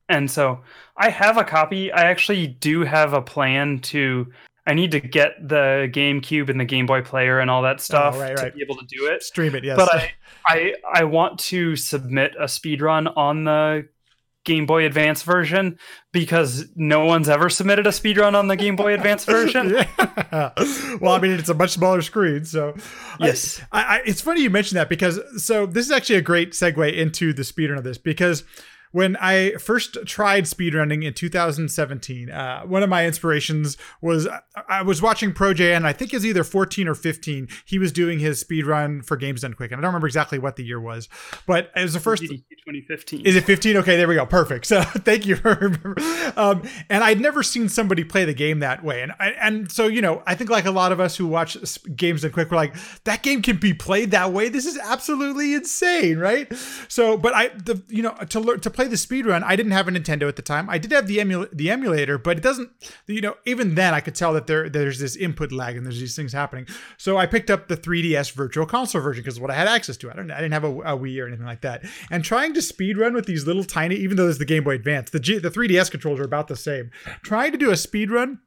And so I have a copy. I actually do have a plan to... I need to get the GameCube and the Game Boy Player and all that stuff oh, right, right. to be able to do it. Stream it, yes. But I, I, I want to submit a speedrun on the Game Boy Advance version because no one's ever submitted a speedrun on the Game Boy Advance version. Yeah. Well, I mean, it's a much smaller screen, so... Yes. I, I, it's funny you mentioned that because... So this is actually a great segue into the speedrun of this because... When I first tried speedrunning in two thousand seventeen, uh, one of my inspirations was I was watching Pro J N, I think it was either fourteen or fifteen. He was doing his speedrun for Games Done Quick. And I don't remember exactly what the year was, but it was the first... twenty fifteen. Is it fifteen? Okay, there we go. Perfect. So thank you for remembering. Um, and I'd never seen somebody play the game that way. And, I, and so, you know, I think like a lot of us who watch Games Done Quick, we're like, that game can be played that way. This is absolutely insane, right? So, but I, the, you know, to learn to play the speedrun, I didn't have a Nintendo at the time. I did have the emula- the emulator, but it doesn't, you know, even then I could tell that there there's this input lag and there's these things happening. So I picked up the three D S Virtual Console version because what I had access to. I don't I didn't have a, a Wii or anything like that. And trying to speedrun with these little tiny, even though there's the Game Boy Advance, the G, the three D S controls are about the same. Trying to do a speedrun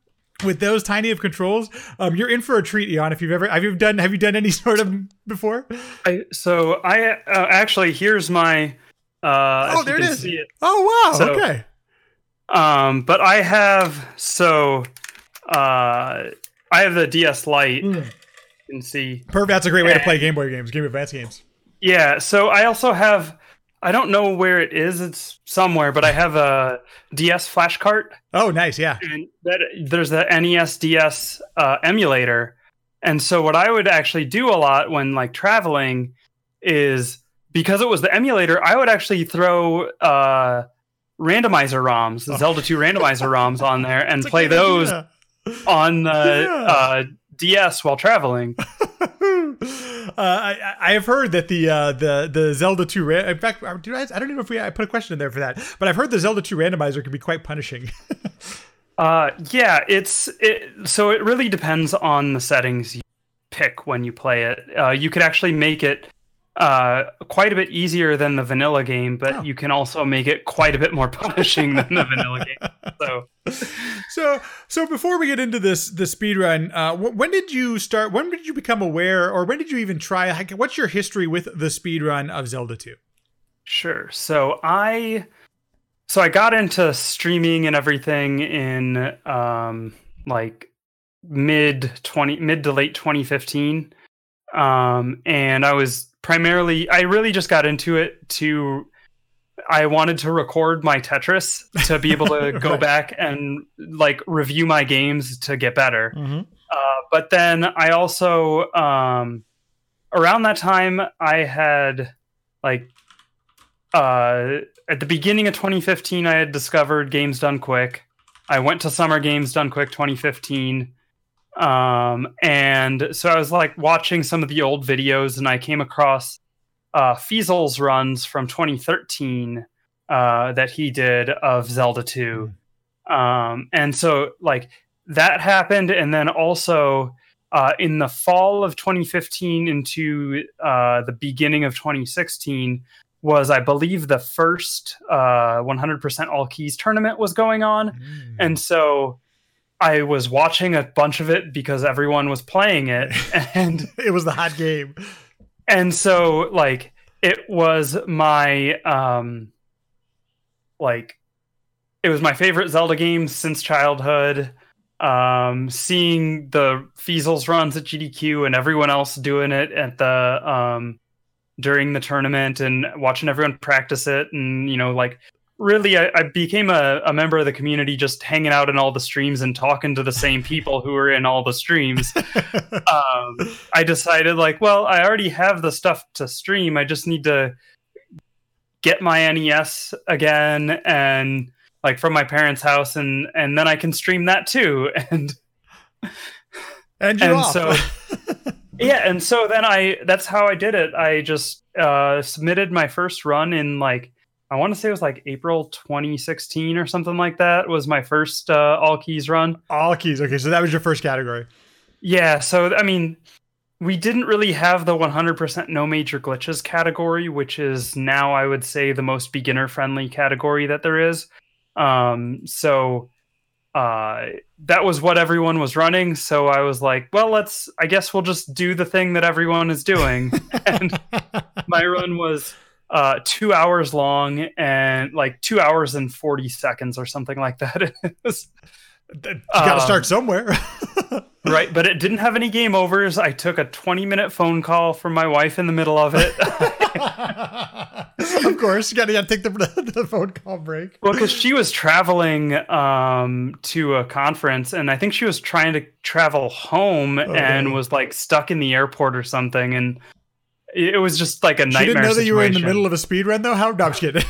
with those tiny of controls, um, you're in for a treat, Eon. If you've ever, have you done, have you done any sort of before? I, so I uh, actually, here's my. Uh, oh, there it is. It. Oh, wow. So, okay. Um, but I have, so, uh, I have the D S Lite. Mm. You can see. Perfect. That's a great way and, to play Game Boy games, Game Boy Advance games. Yeah. So I also have, I don't know where it is. It's somewhere, but I have a D S flash cart. Oh, nice. Yeah. And that, there's the N E S D S uh, emulator. And so what I would actually do a lot when like traveling is, because it was the emulator, I would actually throw uh, randomizer ROMs, oh. Zelda two randomizer ROMs on there and play those idea. on the yeah. uh, D S while traveling. Uh, I, I have heard that the uh, the the Zelda two ran- in fact, I don't even know if we I put a question in there for that, but I've heard the Zelda two randomizer can be quite punishing. uh, yeah, it's it, so it really depends on the settings you pick when you play it. Uh, you could actually make it Uh, quite a bit easier than the vanilla game, but oh. you can also make it quite a bit more punishing than the vanilla game. So, so, so before we get into this, the speedrun, uh, wh- when did you start? When did you become aware, or when did you even try? Like, what's your history with the speedrun of Zelda two? Sure. So I, so I got into streaming and everything in um, like mid twenty, mid to late twenty fifteen, um, and I was. Primarily, I really just got into it to, I wanted to record my Tetris to be able to go right. back and like review my games to get better. Mm-hmm. Uh, but then I also, um, around that time I had like, uh, at the beginning of twenty fifteen, I had discovered Games Done Quick. I went to Summer Games Done Quick twenty fifteen. Um, and so I was like watching some of the old videos and I came across, uh, Fiesel's runs from twenty thirteen, uh, that he did of Zelda two. Um, and so like that happened. And then also, uh, in the fall of twenty fifteen into, uh, the beginning of twenty sixteen was, I believe, the first, uh, one hundred percent all keys tournament was going on. Mm. And so I was watching a bunch of it because everyone was playing it and it was the hot game. And so like, it was my, um, like it was my favorite Zelda game since childhood. Um, seeing the Fiesel's runs at G D Q and everyone else doing it at the, um, during the tournament and watching everyone practice it. And, you know, like really, I, I became a, a member of the community just hanging out in all the streams and talking to the same people who were in all the streams. um, I decided, like, well, I already have the stuff to stream. I just need to get my N E S again and, like, from my parents' house, and, and then I can stream that too. And and, and so, yeah, and so then I that's how I did it. I just uh, submitted my first run in, like, I want to say it was like April twenty sixteen or something like that was my first uh, All Keys run. All Keys. Okay, so that was your first category. Yeah, so, I mean, we didn't really have the one hundred percent no major glitches category, which is now, I would say, the most beginner-friendly category that there is. Um, so uh, that was what everyone was running. So I was like, well, let's, I guess we'll just do the thing that everyone is doing. And my run was... Uh, two hours long and like two hours and forty seconds or something like that. was, you gotta um, start somewhere, right? But it didn't have any game overs. I took a twenty-minute phone call from my wife in the middle of it. Of course, you gotta, you gotta take the, the phone call break. Well, because she was traveling um, to a conference, and I think she was trying to travel home oh, and man. was like stuck in the airport or something, and. It was just like a nightmare. She didn't know that situation. You were in the middle of a speed run, though. How? No, I'm kidding.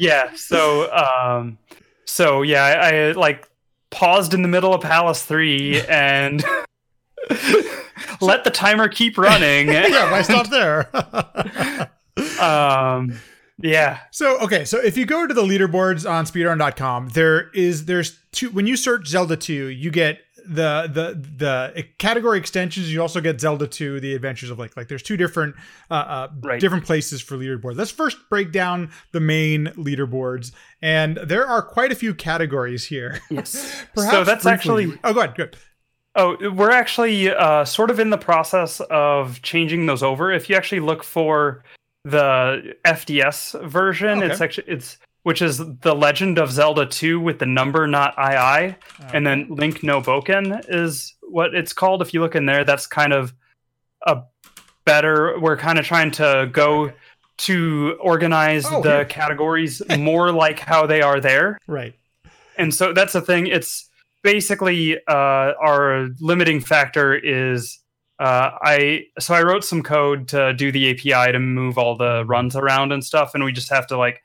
Yeah. So, um, so yeah, I, I like paused in the middle of Palace Three and let the timer keep running. Yeah, why stop there? um, yeah. So okay, so if you go to the leaderboards on speedrun dot com, there is there's two. When you search Zelda two, you get. The the the category extensions. You also get Zelda two, The Adventures of Link. Like there's two different uh, uh right. different places for leaderboards. Let's first break down the main leaderboards, and there are quite a few categories here. Yes, Perhaps so that's briefly. actually. Oh, go ahead. Good. Oh, we're actually uh, sort of in the process of changing those over. If you actually look for the F D S version, okay. it's actually it's. which is The Legend of Zelda two with the number, not two. Oh. And then Link no Boken is what it's called. If you look in there, that's kind of a better... We're kind of trying to go to organize oh, the yeah. categories more like how they are there. Right. And so that's the thing. It's basically uh, our limiting factor is... Uh, I So I wrote some code to do the A P I to move all the runs around and stuff, and we just have to like...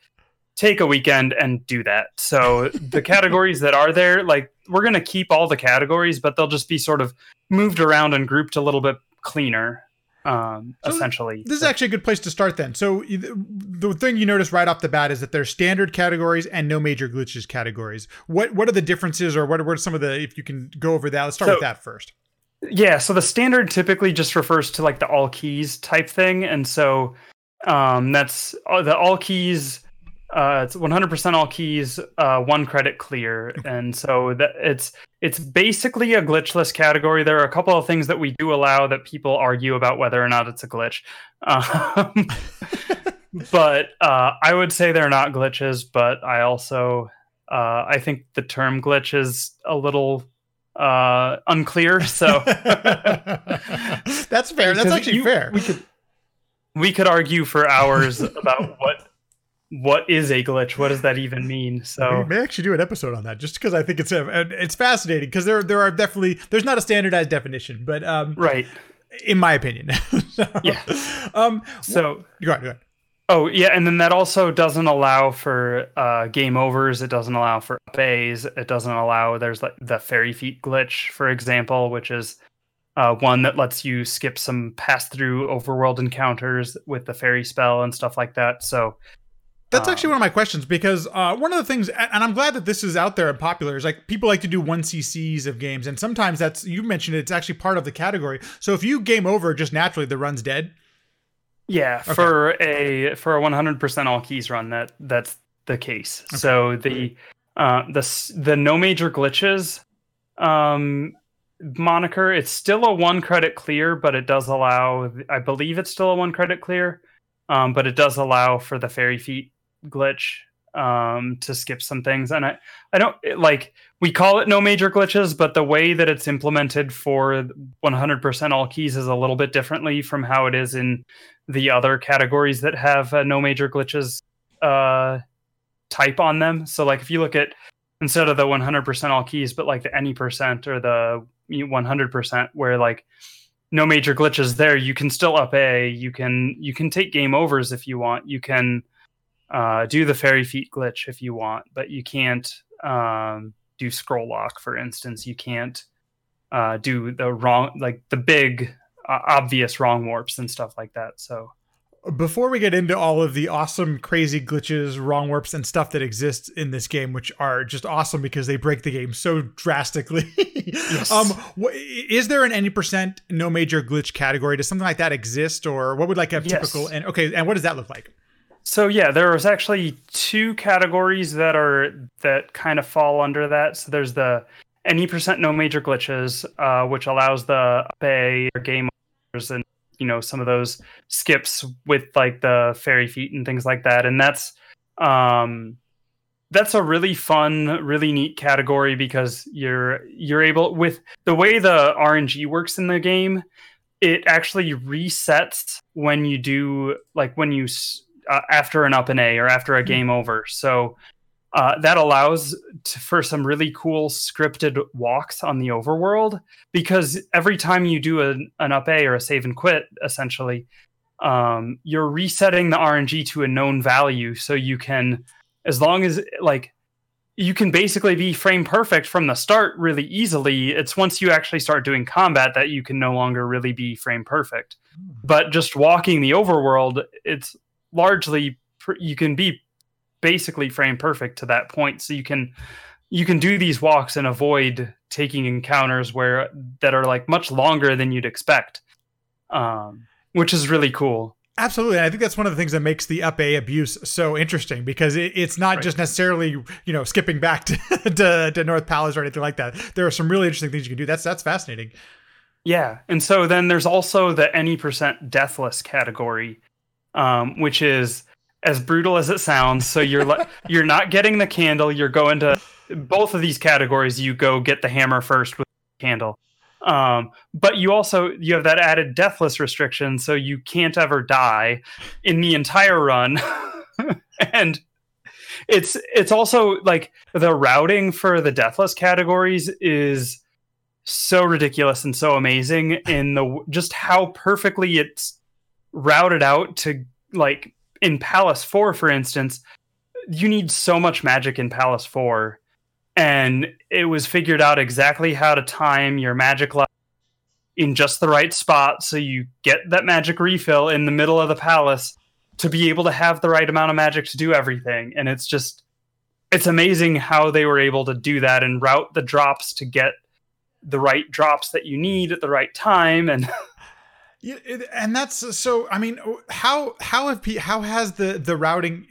take a weekend and do that. So the categories that are there, like we're going to keep all the categories, but they'll just be sort of moved around and grouped a little bit cleaner, um, so essentially. This so. is actually a good place to start then. So the thing you notice right off the bat is that there's standard categories and no major glitches categories. What what are the differences, or what are, what are some of the, if you can go over that, let's start so, with that first. Yeah. So the standard typically just refers to like the all keys type thing. And so um, that's the all keys. Uh, it's one hundred percent all keys, uh, one credit clear. And so that it's it's basically a glitchless category. There are a couple of things that we do allow that people argue about whether or not it's a glitch. Um, but uh, I would say they're not glitches, but I also, uh, I think the term glitch is a little uh, unclear. So That's fair. That's actually you, fair. We could, we could argue for hours about what... What is a glitch? What does that even mean? So we may actually do an episode on that, just because I think it's a, it's fascinating, because there there are definitely there's not a standardized definition, but um, right, in my opinion. so, yeah. Um. So go ahead, go ahead. Oh yeah, and then that also doesn't allow for uh, game overs. It doesn't allow for up A's. It doesn't allow. There's like the fairy feet glitch, for example, which is uh, one that lets you skip some pass through overworld encounters with the fairy spell and stuff like that. So. That's actually one of my questions, because uh, one of the things, and I'm glad that this is out there and popular, is like people like to do one C Cs of games. And sometimes that's, you mentioned it, it's actually part of the category. So if you game over just naturally, the run's dead. Yeah, okay. for a for a one hundred percent all keys run, that that's the case. Okay. So the, uh, the, the no major glitches um, moniker, it's still a one credit clear, but it does allow, I believe it's still a one credit clear, um, but it does allow for the fairy feet glitch um to skip some things. And I I don't like we call it no major glitches, but the way that it's implemented for one hundred percent all keys is a little bit differently from how it is in the other categories that have uh, no major glitches uh type on them. So like if you look at instead of the one hundred percent all keys, but like the any percent or the one hundred percent where like no major glitches there, you can still up A, you can you can take game overs if you want, you can uh, do the fairy feet glitch if you want, but you can't um, do scroll lock, for instance. You can't uh, do the wrong, like the big uh, obvious wrong warps and stuff like that. So before we get into all of the awesome, crazy glitches, wrong warps, and stuff that exists in this game, which are just awesome because they break the game so drastically. Yes. um, wh- is there an any percent no major glitch category? Does something like that exist? Or what would like a yes. typical... And okay, and what does that look like? So yeah, there's actually two categories that are that kind of fall under that. So there's the any percent no major glitches, uh, which allows the pay or game owners and you know, some of those skips with like the fairy feet and things like that. And that's, um, that's a really fun, really neat category because you're, you're able with the way the R N G works in the game, it actually resets when you do like when you, uh, after an up and A or after a game over. So, Uh, that allows to, for some really cool scripted walks on the overworld, because every time you do an, an up A or a save and quit, essentially, um, you're resetting the R N G to a known value. So you can, as long as like, you can basically be frame perfect from the start really easily. It's once you actually start doing combat that you can no longer really be frame perfect. Mm. But just walking the overworld, it's largely, pr- you can be basically frame perfect to that point, so you can you can do these walks and avoid taking encounters where that are like much longer than you'd expect, um which is really cool. Absolutely. And I think that's one of the things that makes the up A abuse so interesting, because it, it's not right. just necessarily, you know, skipping back to, to to North Palace or anything like that. There are some really interesting things you can do. That's that's fascinating. Yeah. And so then there's also the any percent deathless category, um which is as brutal as it sounds. So you're le- you're not getting the candle. You're going to both of these categories. You go get the hammer first with the candle. Um, but you also, you have that added deathless restriction. So you can't ever die in the entire run. And it's, it's also like the routing for the deathless categories is so ridiculous and so amazing in the, just how perfectly it's routed out to like, in Palace Four, for instance, you need so much magic in Palace Four, and it was figured out exactly how to time your magic life in just the right spot, so you get that magic refill in the middle of the palace to be able to have the right amount of magic to do everything. And it's just, it's amazing how they were able to do that and route the drops to get the right drops that you need at the right time. And yeah, and that's so. I mean, how how have how has the the routing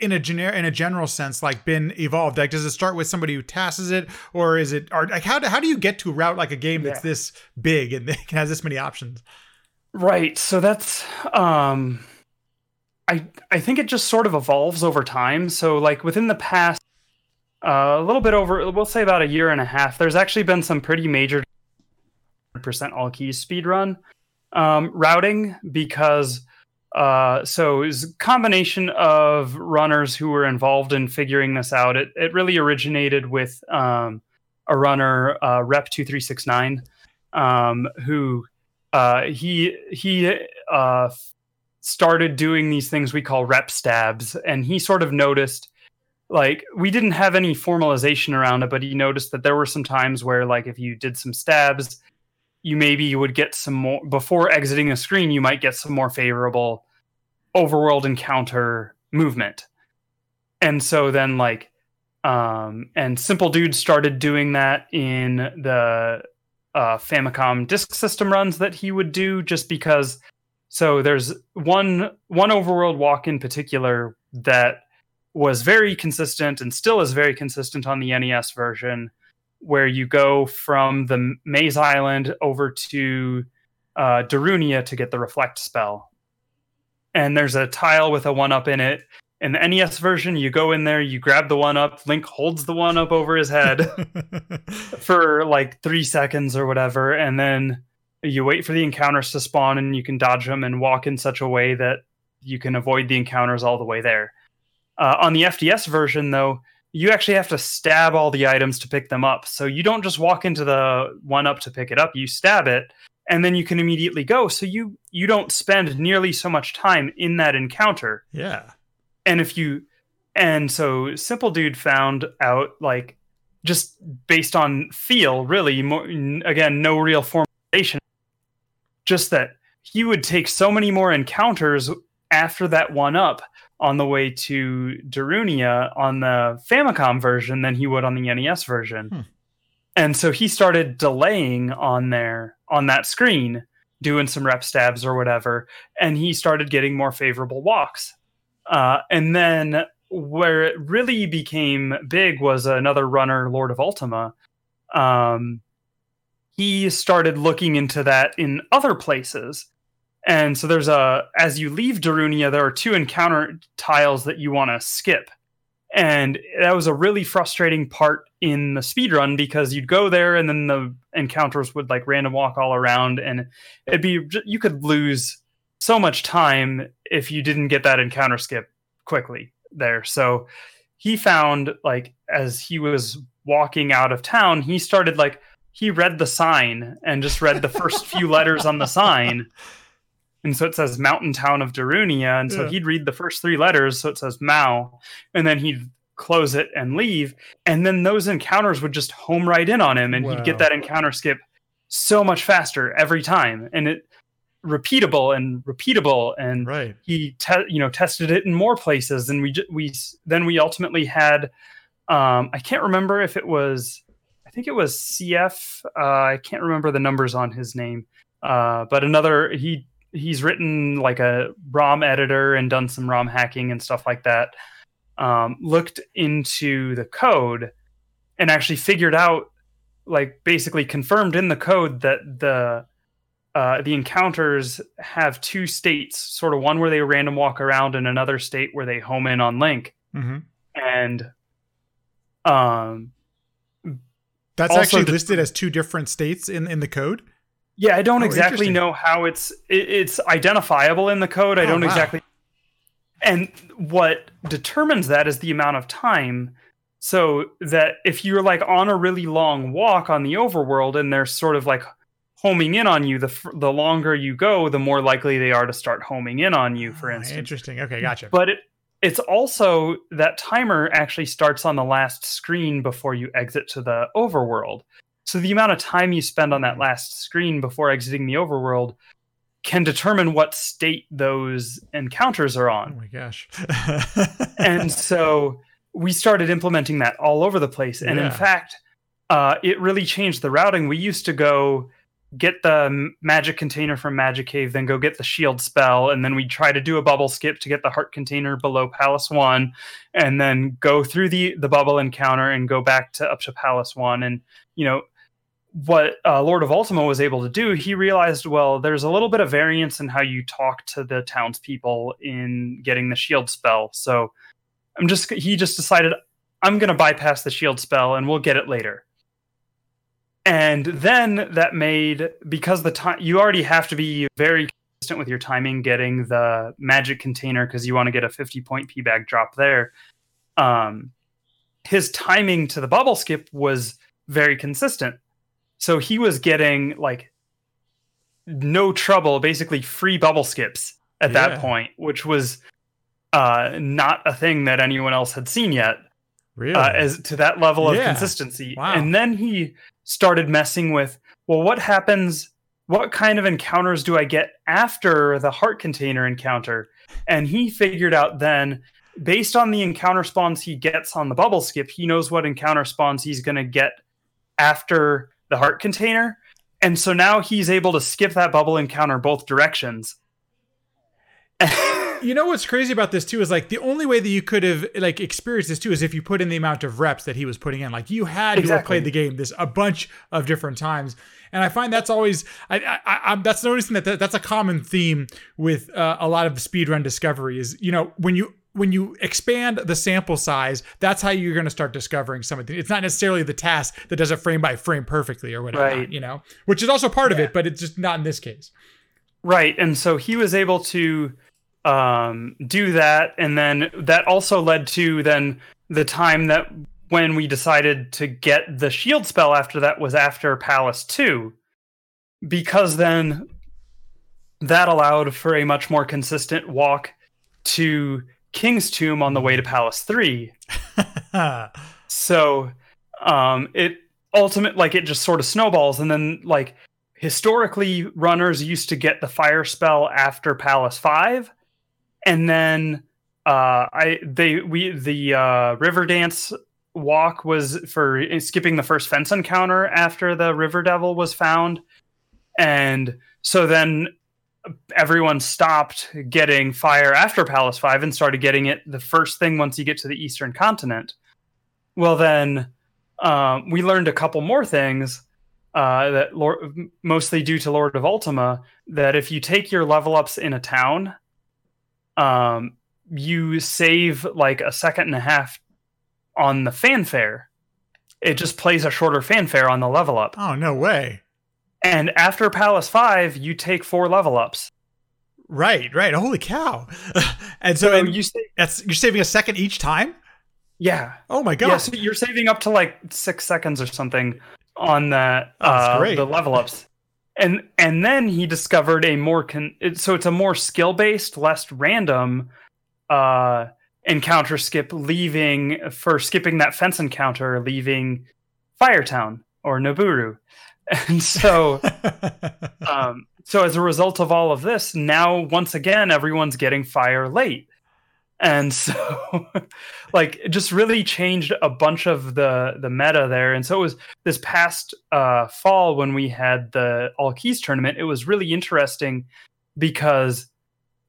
in a generic in a general sense like been evolved? Like, does it start with somebody who tasks it, or is it? Or like, how do, how do you get to route like a game that's yeah. this big and has this many options? Right. So that's um, I I think it just sort of evolves over time. So like within the past uh, a little bit over, we'll say about a year and a half, there's actually been some pretty major percent all keys speed run. Um, routing because uh, so it's a combination of runners who were involved in figuring this out. It it really originated with um, a runner, uh, Rep two three six nine, um, who uh, he he uh, started doing these things we call rep stabs, and he sort of noticed like we didn't have any formalization around it, but he noticed that there were some times where like if you did some stabs, you maybe you would get some more before exiting a screen. You might get some more favorable overworld encounter movement. And so then like, um, and Simple Dude started doing that in the uh, Famicom Disk System runs that he would do just because. So there's one, one overworld walk in particular that was very consistent and still is very consistent on the N E S version, where you go from the Maze Island over to uh, Darunia to get the Reflect spell. And there's a tile with a one-up in it. In the N E S version, you go in there, you grab the one-up, Link holds the one-up over his head for like three seconds or whatever, and then you wait for the encounters to spawn and you can dodge them and walk in such a way that you can avoid the encounters all the way there. Uh, on the F D S version, though, you actually have to stab all the items to pick them up. So you don't just walk into the one-up to pick it up. You stab it, and then you can immediately go. So you you don't spend nearly so much time in that encounter. Yeah. And if you and so Simple Dude found out, like, just based on feel, really, more, again, no real formalization, just that he would take so many more encounters after that one-up on the way to Darunia on the Famicom version than he would on the N E S version. Hmm. And so he started delaying on there, on that screen, doing some rep stabs or whatever, and he started getting more favorable walks. Uh, and then where it really became big was another runner, Lord of Ultima. Um, he started looking into that in other places. And so there's a, as you leave Darunia, there are two encounter tiles that you want to skip. And that was a really frustrating part in the speedrun, because you'd go there and then the encounters would like random walk all around, and it'd be, you could lose so much time if you didn't get that encounter skip quickly there. So he found, like, as he was walking out of town, he started like, he read the sign and just read the first few letters on the sign. And so it says Mountain Town of Darunia. And so yeah. he'd read the first three letters. So it says Mao. And then he'd close it and leave. And then those encounters would just home right in on him. And wow. he'd get that encounter skip so much faster every time. And it repeatable and repeatable. And right. he te- you know tested it in more places. And we, j- we then we ultimately had, um, I can't remember if it was, I think it was C F. Uh, I can't remember the numbers on his name. Uh, but another, he... he's written like a ROM editor and done some ROM hacking and stuff like that. Um, looked into the code and actually figured out, like, basically confirmed in the code that the, uh, the encounters have two states, sort of one where they random walk around and another state where they home in on Link. Mm-hmm. And, um, that's actually listed as two different states in, in the code. Yeah, I don't oh, exactly know how it's it, it's identifiable in the code. Oh, I don't wow. exactly. And what determines that is the amount of time. So that if you're like on a really long walk on the overworld and they're sort of like homing in on you, the the longer you go, the more likely they are to start homing in on you, for instance. Oh, interesting. Okay, gotcha. But it, it's also that timer actually starts on the last screen before you exit to the overworld. So the amount of time you spend on that last screen before exiting the overworld can determine what state those encounters are on. Oh my gosh. And so we started implementing that all over the place. And yeah. in fact, uh, it really changed the routing. We used to go get the magic container from Magic Cave, then go get the shield spell. And then we'd try to do a bubble skip to get the heart container below Palace One, and then go through the, the bubble encounter and go back to up to Palace One. And, you know, what uh, Lord of Ultima was able to do, he realized, well, there's a little bit of variance in how you talk to the townspeople in getting the shield spell. So I'm just, he just decided, I'm going to bypass the shield spell and we'll get it later. And then that made, because the time, you already have to be very consistent with your timing getting the magic container because you want to get a fifty point P-bag drop there. Um, his timing to the bubble skip was very consistent. So he was getting, like, no trouble, basically free bubble skips at yeah. that point, which was uh, not a thing that anyone else had seen yet. Really? Uh, as to that level of yeah. consistency. Wow. And then he started messing with, well, what happens, what kind of encounters do I get after the heart container encounter? And he figured out then, based on the encounter spawns he gets on the bubble skip, he knows what encounter spawns he's going to get after the heart container. And so now he's able to skip that bubble encounter both directions. You know what's crazy about this too is, like, the only way that you could have, like, experienced this too is if you put in the amount of reps that he was putting in. Like, you had exactly. to have played the game this a bunch of different times. And I find that's always, I, I, I'm that's noticing that, that that's a common theme with uh, a lot of speedrun discovery is, you know, when you when you expand the sample size, that's how you're going to start discovering something. It's not necessarily the task that does it frame by frame perfectly or whatever, right. you know, which is also part yeah. of it, but it's just not in this case. Right. And so he was able to um, do that. And then that also led to then the time that when we decided to get the shield spell after that was after Palace Two, because then that allowed for a much more consistent walk to King's Tomb on the way to Palace Three. So um, it ultimately, like, it just sort of snowballs. And then, like, historically, runners used to get the fire spell after Palace Five, and then uh, I they we the uh, River Dance walk was for skipping the first fence encounter after the River Devil was found, and so then everyone stopped getting fire after Palace Five and started getting it the first thing once you get to the Eastern Continent. Well, then um, we learned a couple more things uh, that Lord, mostly due to Lord of Ultima, that if you take your level ups in a town, um, you save like a second and a half on the fanfare. It just plays a shorter fanfare on the level up. Oh, no way. And after Palace Five, you take four level ups. Right, right. Holy cow. And so, so and you sa- that's, you're saving a second each time? Yeah. Oh, my God. Yeah, so you're saving up to like six seconds or something on the, oh, uh, the level ups. And and then he discovered a more... Con- so it's a more skill-based, less random uh, encounter skip, leaving for skipping that fence encounter, leaving Firetown or Noburu. And so, um, so as a result of all of this, now, once again, everyone's getting fire late. And so, like, it just really changed a bunch of the, the meta there. And so it was this past uh, fall when we had the All Keys tournament. It was really interesting because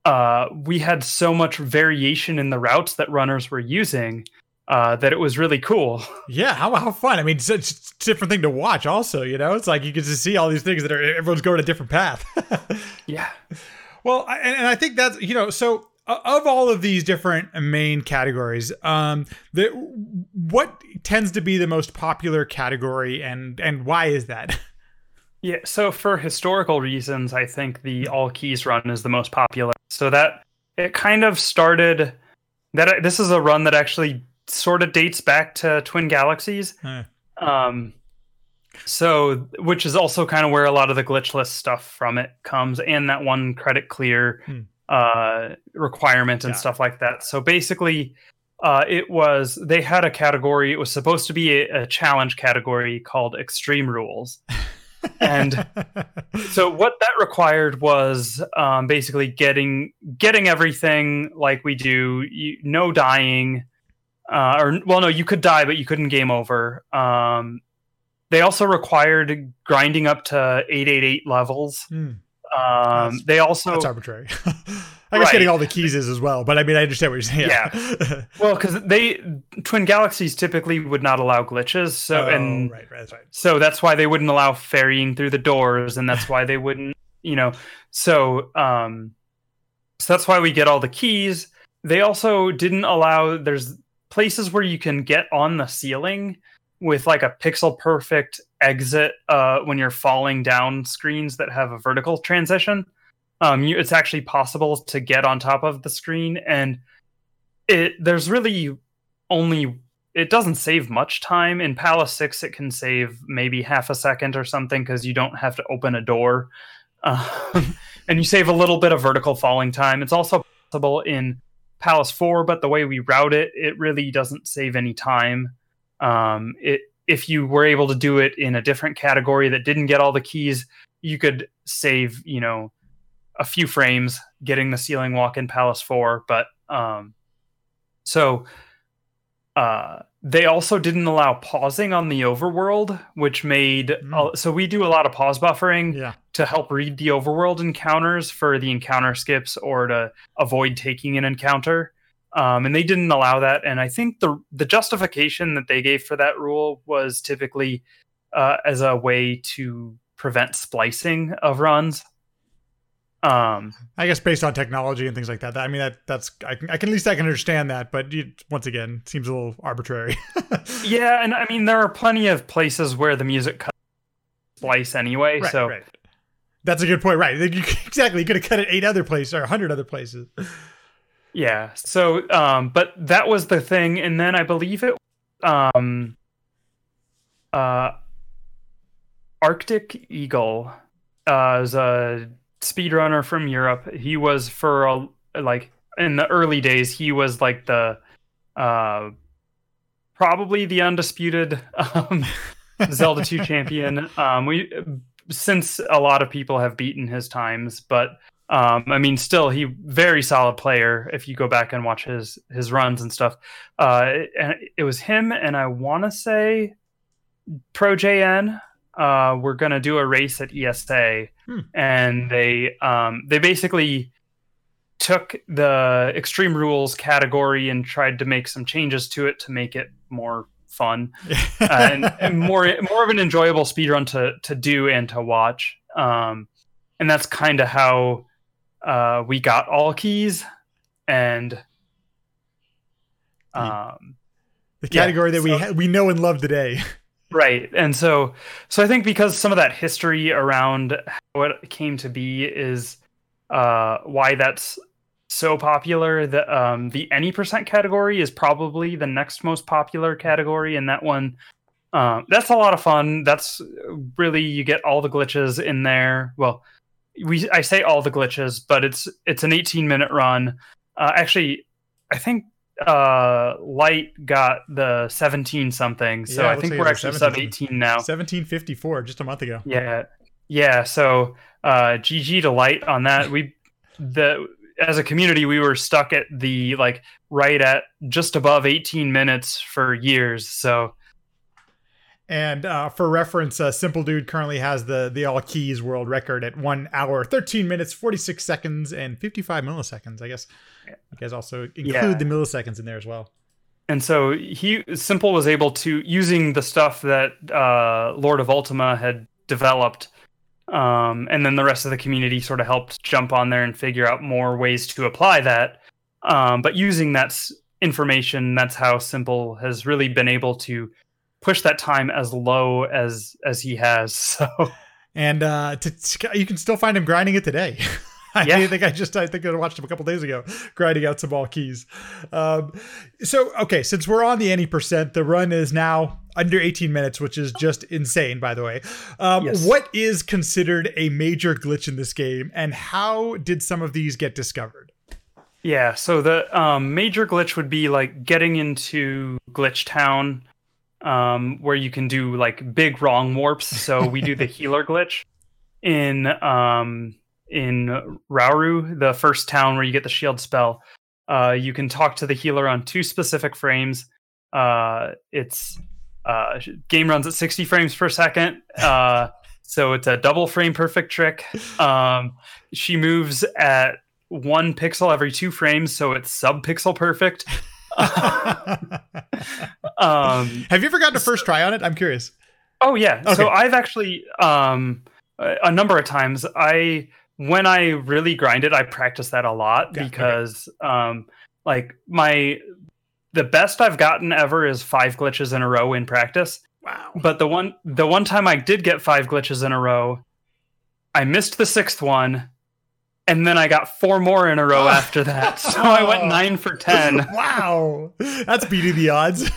uh, we had so much variation in the routes that runners were using uh, that it was really cool. Yeah, how how fun. I mean, it's, it's a different thing to watch also, you know? It's like you get to see all these things that are, everyone's going a different path. Yeah. Well, I, and I think that's, you know, so... Of all of these different main categories, um, the, what tends to be the most popular category, and, and why is that? Yeah, so for historical reasons, I think the All Keys run is the most popular. So that it kind of started that this is a run that actually sort of dates back to Twin Galaxies, huh. um, so which is also kind of where a lot of the glitchless stuff from it comes, and that one credit clear. Hmm. uh requirement and yeah. stuff like that. So basically uh it was they had a category. It was supposed to be a, a challenge category called Extreme Rules. And so what that required was um basically getting getting everything like we do, you, no dying uh or well no you could die but you couldn't game over. Um they also required grinding up to eight eighty-eight levels. Mm. Um, they also that's arbitrary. I guess right. Getting all the keys is as well, but I mean I understand what you're saying. Yeah, yeah. Well, because they Twin Galaxies typically would not allow glitches, so oh, and right, right, that's right. So that's why they wouldn't allow ferrying through the doors, and that's why they wouldn't, you know. So, um, so that's why we get all the keys. They also didn't allow. There's places where you can get on the ceiling with like a pixel perfect exit uh, when you're falling down screens that have a vertical transition. Um, you, it's actually possible to get on top of the screen, and it there's really only, it doesn't save much time. In Palace six, it can save maybe half a second or something because you don't have to open a door. Um, and you save a little bit of vertical falling time. It's also possible in Palace four, but the way we route it, it really doesn't save any time. Um, it, if you were able to do it in a different category that didn't get all the keys, you could save, you know, a few frames getting the ceiling walk in Palace four. But, um, so, uh, they also didn't allow pausing on the overworld, which made, mm. uh, so we do a lot of pause buffering yeah. to help read the overworld encounters for the encounter skips or to avoid taking an encounter. Um, and they didn't allow that. And I think the the justification that they gave for that rule was typically uh, as a way to prevent splicing of runs. Um, I guess based on technology and things like that. that I mean, that that's I can, I can at least I can understand that. But you, once again, it seems a little arbitrary. Yeah. And I mean, there are plenty of places where the music cuts splice anyway. Right, so right. That's a good point, right? Exactly. You could have cut it eight other places or a hundred other places. Yeah. So, um, but that was the thing. And then I believe it, um, uh, Arctic Eagle, uh, is a speedrunner from Europe. He was for a, like in the early days, he was like the, uh, probably the undisputed, um, Zelda two champion. Um, we, since a lot of people have beaten his times, but um I mean still he very solid player if you go back and watch his his runs and stuff. Uh and it, it was him and I want to say Pro J N uh were going to do a race at E S A. Hmm. And they um they basically took the Extreme Rules category and tried to make some changes to it to make it more fun uh, and, and more more of an enjoyable speedrun to to do and to watch, um and that's kind of how uh we got all keys and um the category yeah, that so, we ha- we know and love today. Right. And so so I think because some of that history around how it came to be is uh why that's so popular. That um the any percent category is probably the next most popular category, and that one um that's a lot of fun. That's really, you get all the glitches in there. Well, we I say all the glitches, but it's it's an eighteen minute run. Uh actually I think uh Light got the seventeen something, so yeah, I think we're actually sub eighteen now. Seventeen fifty-four just a month ago. Yeah. Yeah, so uh G G to Light on that. We the as a community, we were stuck at the, like, right at just above eighteen minutes for years. So, and uh, for reference, uh, Simple Dude currently has the the all keys world record at one hour, thirteen minutes, forty-six seconds, and fifty-five milliseconds. I guess you guys also include yeah. the milliseconds in there as well. And so he Simple was able to, using the stuff that uh, Lord of Ultima had developed. Um, and then the rest of the community sort of helped jump on there and figure out more ways to apply that. Um, but using that s- information, that's how Simple has really been able to push that time as low as, as he has. So, and, uh, to, to, you can still find him grinding it today. I yeah. think I just, I think I watched him a couple days ago, grinding out some all keys. Um, so, okay, since we're on the any percent, the run is now under eighteen minutes, which is just insane, by the way. Um, yes. What is considered a major glitch in this game, and how did some of these get discovered? Yeah, so the um, major glitch would be like getting into Glitchtown, um, where you can do like big wrong warps. So we do the healer glitch in... Um, in Rauru, the first town where you get the shield spell. Uh, you can talk to the healer on two specific frames. Uh, it's uh, game runs at sixty frames per second. Uh, so it's a double frame perfect trick. Um, she moves at one pixel every two frames. So it's sub pixel perfect. um, Have you ever gotten a first try on it? I'm curious. Oh yeah. Okay. So I've actually, um, a number of times I, when I really grinded, I practiced that a lot yeah, because, okay. um, like my, the best I've gotten ever is five glitches in a row in practice. Wow! But the one, the one time I did get five glitches in a row, I missed the sixth one, and then I got four more in a row after that. So I went nine for ten. Wow! That's beating the odds.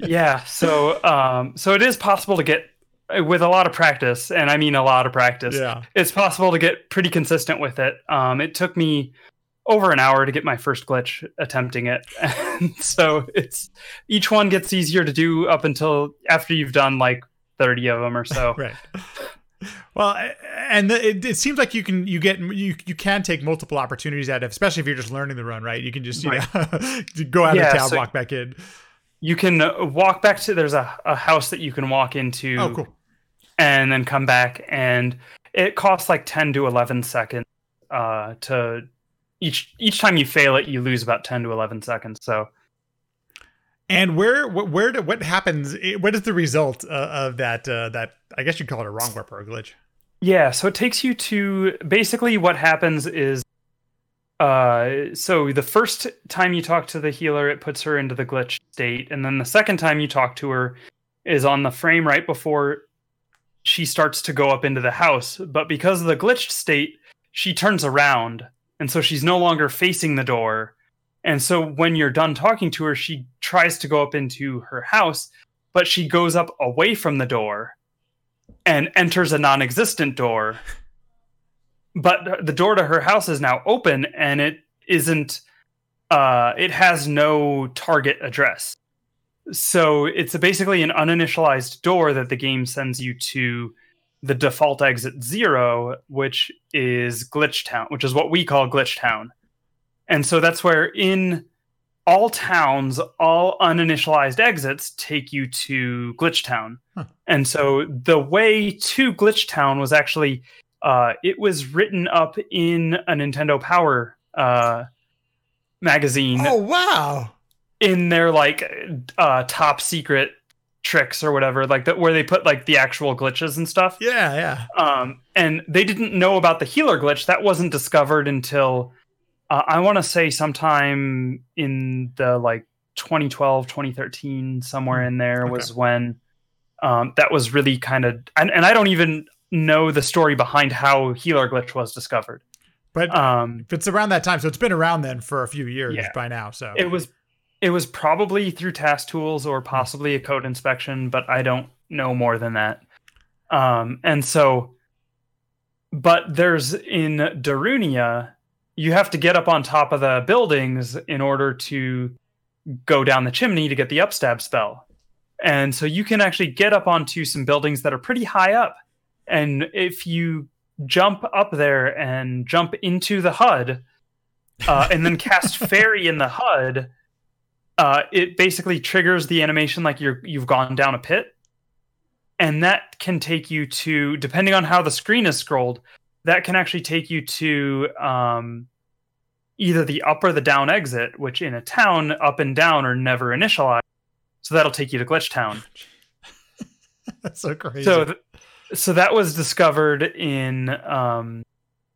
yeah. So, um, so it is possible to get. With a lot of practice, and I mean a lot of practice, yeah. It's possible to get pretty consistent with it. Um, it took me over an hour to get my first glitch attempting it. And so it's each one gets easier to do up until after you've done like thirty of them or so. Right. Well, and the, it, it seems like you can you get you you can take multiple opportunities out of, especially if you're just learning the run, right? You can just you right. know, go out yeah, of town, so walk back in. You can walk back to, there's a, a house that you can walk into. Oh, cool. And then come back, and it costs like ten to eleven seconds uh, to each each time you fail it, you lose about ten to eleven seconds. So, and where where do, what happens? What is the result uh, of that? Uh, that I guess you'd call it a wrong warp or a glitch. Yeah. So it takes you to basically what happens is. Uh, so the first time you talk to the healer, it puts her into the glitch state. And then the second time you talk to her is on the frame right before she starts to go up into the house, but because of the glitched state, she turns around, and so she's no longer facing the door. And so when you're done talking to her, she tries to go up into her house, but she goes up away from the door and enters a non-existent door. But the door to her house is now open, and it isn't, uh, it has no target address. So it's basically an uninitialized door that the game sends you to the default exit zero, which is Glitchtown, which is what we call Glitchtown. And so that's where in all towns, all uninitialized exits take you to Glitchtown. Huh. And so the way to Glitchtown was actually, uh, it was written up in a Nintendo Power uh, magazine. Oh, wow. In their like uh, top secret tricks or whatever, like that, where they put like the actual glitches and stuff. Yeah, yeah. Um, and they didn't know about the healer glitch. That wasn't discovered until... Uh, I want to say sometime in the like twenty twelve, twenty thirteen, somewhere in there okay. was when um, that was really kind of, and, and I don't even know the story behind how Healer Glitch was discovered. But um, it's around that time. So it's been around then for a few years yeah. by now. So it was, it was probably through task tools or possibly a code inspection, but I don't know more than that. Um, and so, but there's in Darunia, you have to get up on top of the buildings in order to go down the chimney to get the upstab spell. And so you can actually get up onto some buildings that are pretty high up. And if you jump up there and jump into the H U D uh, and then cast Fairy in the H U D, uh, it basically triggers the animation like you're, you've gone down a pit. And that can take you to, depending on how the screen is scrolled, that can actually take you to um, either the up or the down exit, which in a town, up and down are never initialized. So that'll take you to Glitchtown. That's so crazy. So, th- so that was discovered in, um,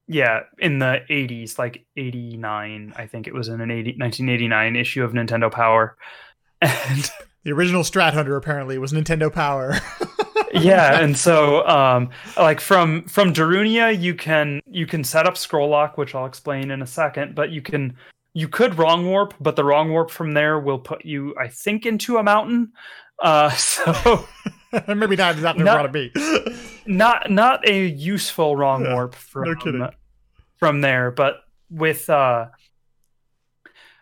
yeah, in the eighties, like eighty-nine. I think it was in an eighty nineteen eighty-nine issue of Nintendo Power. And the original Strat Hunter apparently was Nintendo Power. Yeah, and so um, like from from Darunia, you can you can set up scroll lock, which I'll explain in a second. But you can you could wrong warp, but the wrong warp from there will put you, I think, into a mountain. Uh, so maybe not exactly what it be. Not not a useful wrong yeah, warp from no from there, but with uh,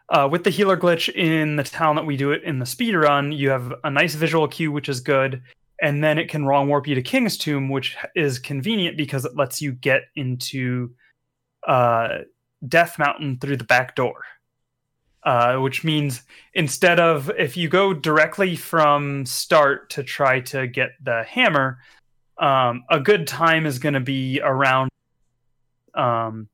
uh, with the healer glitch in the town that we do it in the speedrun, you have a nice visual cue, which is good. And then it can wrong warp you to King's Tomb, which is convenient because it lets you get into uh, Death Mountain through the back door. Uh, which means instead of if you go directly from start to try to get the hammer, um, a good time is going to be around. Um,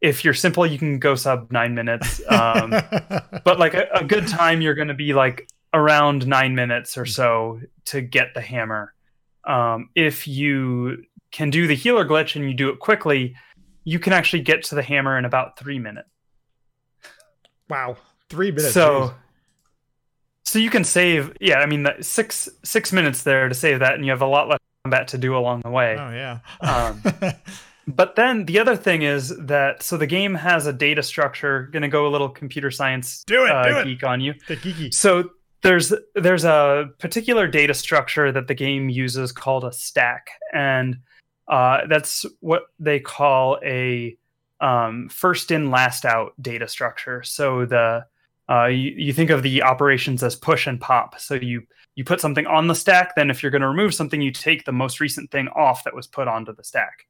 if you're simple, you can go sub nine minutes. Um, but like a, a good time, you're going to be like around nine minutes or so to get the hammer. Um, if you can do the healer glitch and you do it quickly, you can actually get to the hammer in about three minutes. Wow. Three minutes. So, so you can save, yeah, I mean, the six, six minutes there to save that, and you have a lot less combat to do along the way. Oh, yeah. um, but then the other thing is that, so the game has a data structure, going to go a little computer science do it, uh, do geek it. on you. The geeky. So, There's there's a particular data structure that the game uses called a stack, and uh, that's what they call a um, first in last out data structure. So the uh, you, you think of the operations as push and pop. So you you put something on the stack, then if you're going to remove something, you take the most recent thing off that was put onto the stack.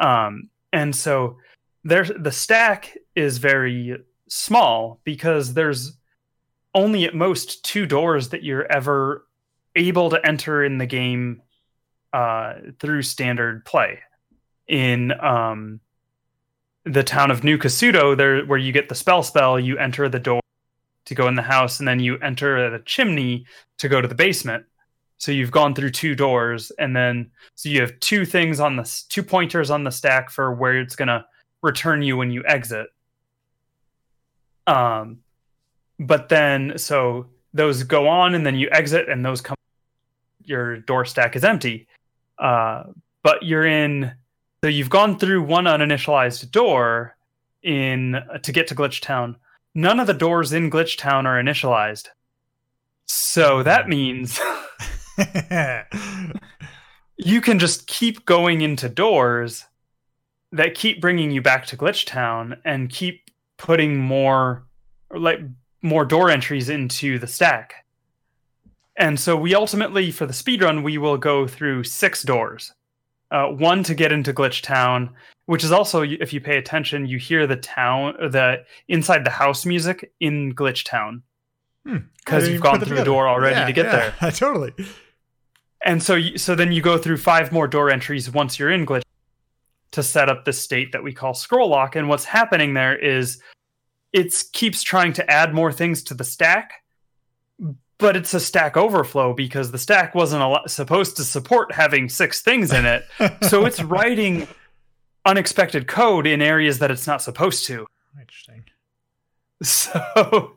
Um, and so there's the stack is very small because there's only at most two doors that you're ever able to enter in the game uh, through standard play. In um, the town of New Kasuto, there where you get the spell spell, you enter the door to go in the house, and then you enter the chimney to go to the basement. So you've gone through two doors, and then so you have two things on the two pointers on the stack for where it's going to return you when you exit. Um. But then, so those go on and then you exit and those come, your door stack is empty. Uh, but you're in, so you've gone through one uninitialized door in uh, to get to Glitchtown. None of the doors in Glitchtown are initialized. So that means you can just keep going into doors that keep bringing you back to Glitchtown and keep putting more like more door entries into the stack. And so we ultimately, for the speedrun, we will go through six doors. Uh, one to get into Glitchtown, which is also, if you pay attention, you hear the town, the inside the house music in Glitchtown. Because hmm. you've gone through a door already yeah, to get yeah, there. Totally. And so, you, so then you go through five more door entries once you're in Glitchtown to set up the state that we call Scroll Lock. And what's happening there is it keeps trying to add more things to the stack, but it's a stack overflow because the stack wasn't a lot, supposed to support having six things in it. So it's writing unexpected code in areas that it's not supposed to. Interesting. So,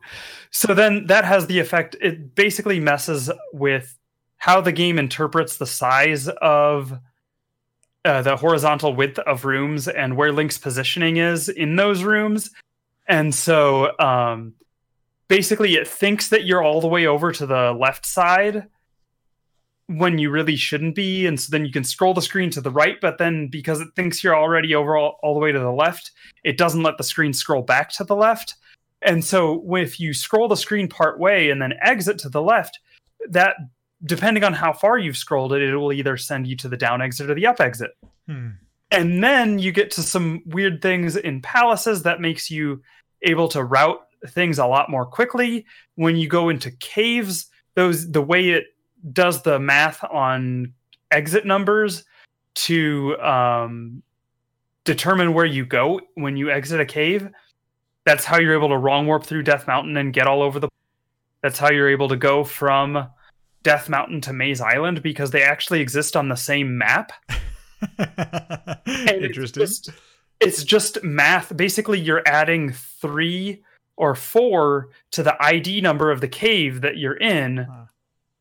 so then that has the effect. It basically messes with how the game interprets the size of uh, the horizontal width of rooms and where Link's positioning is in those rooms. And so, um, basically, it thinks that you're all the way over to the left side when you really shouldn't be. And so then you can scroll the screen to the right. But then because it thinks you're already over all, all the way to the left, it doesn't let the screen scroll back to the left. And so if you scroll the screen part way and then exit to the left, that depending on how far you've scrolled it, it will either send you to the down exit or the up exit. Hmm. And then you get to some weird things in palaces that makes you able to route things a lot more quickly. When you go into caves, those the way it does the math on exit numbers to um, determine where you go when you exit a cave, that's how you're able to wrong warp through Death Mountain and get all over the that's how you're able to go from Death Mountain to Maze Island, because they actually exist on the same map. Interesting. It's just, it's just math. Basically, you're adding three or four to the I D number of the cave that you're in. Huh.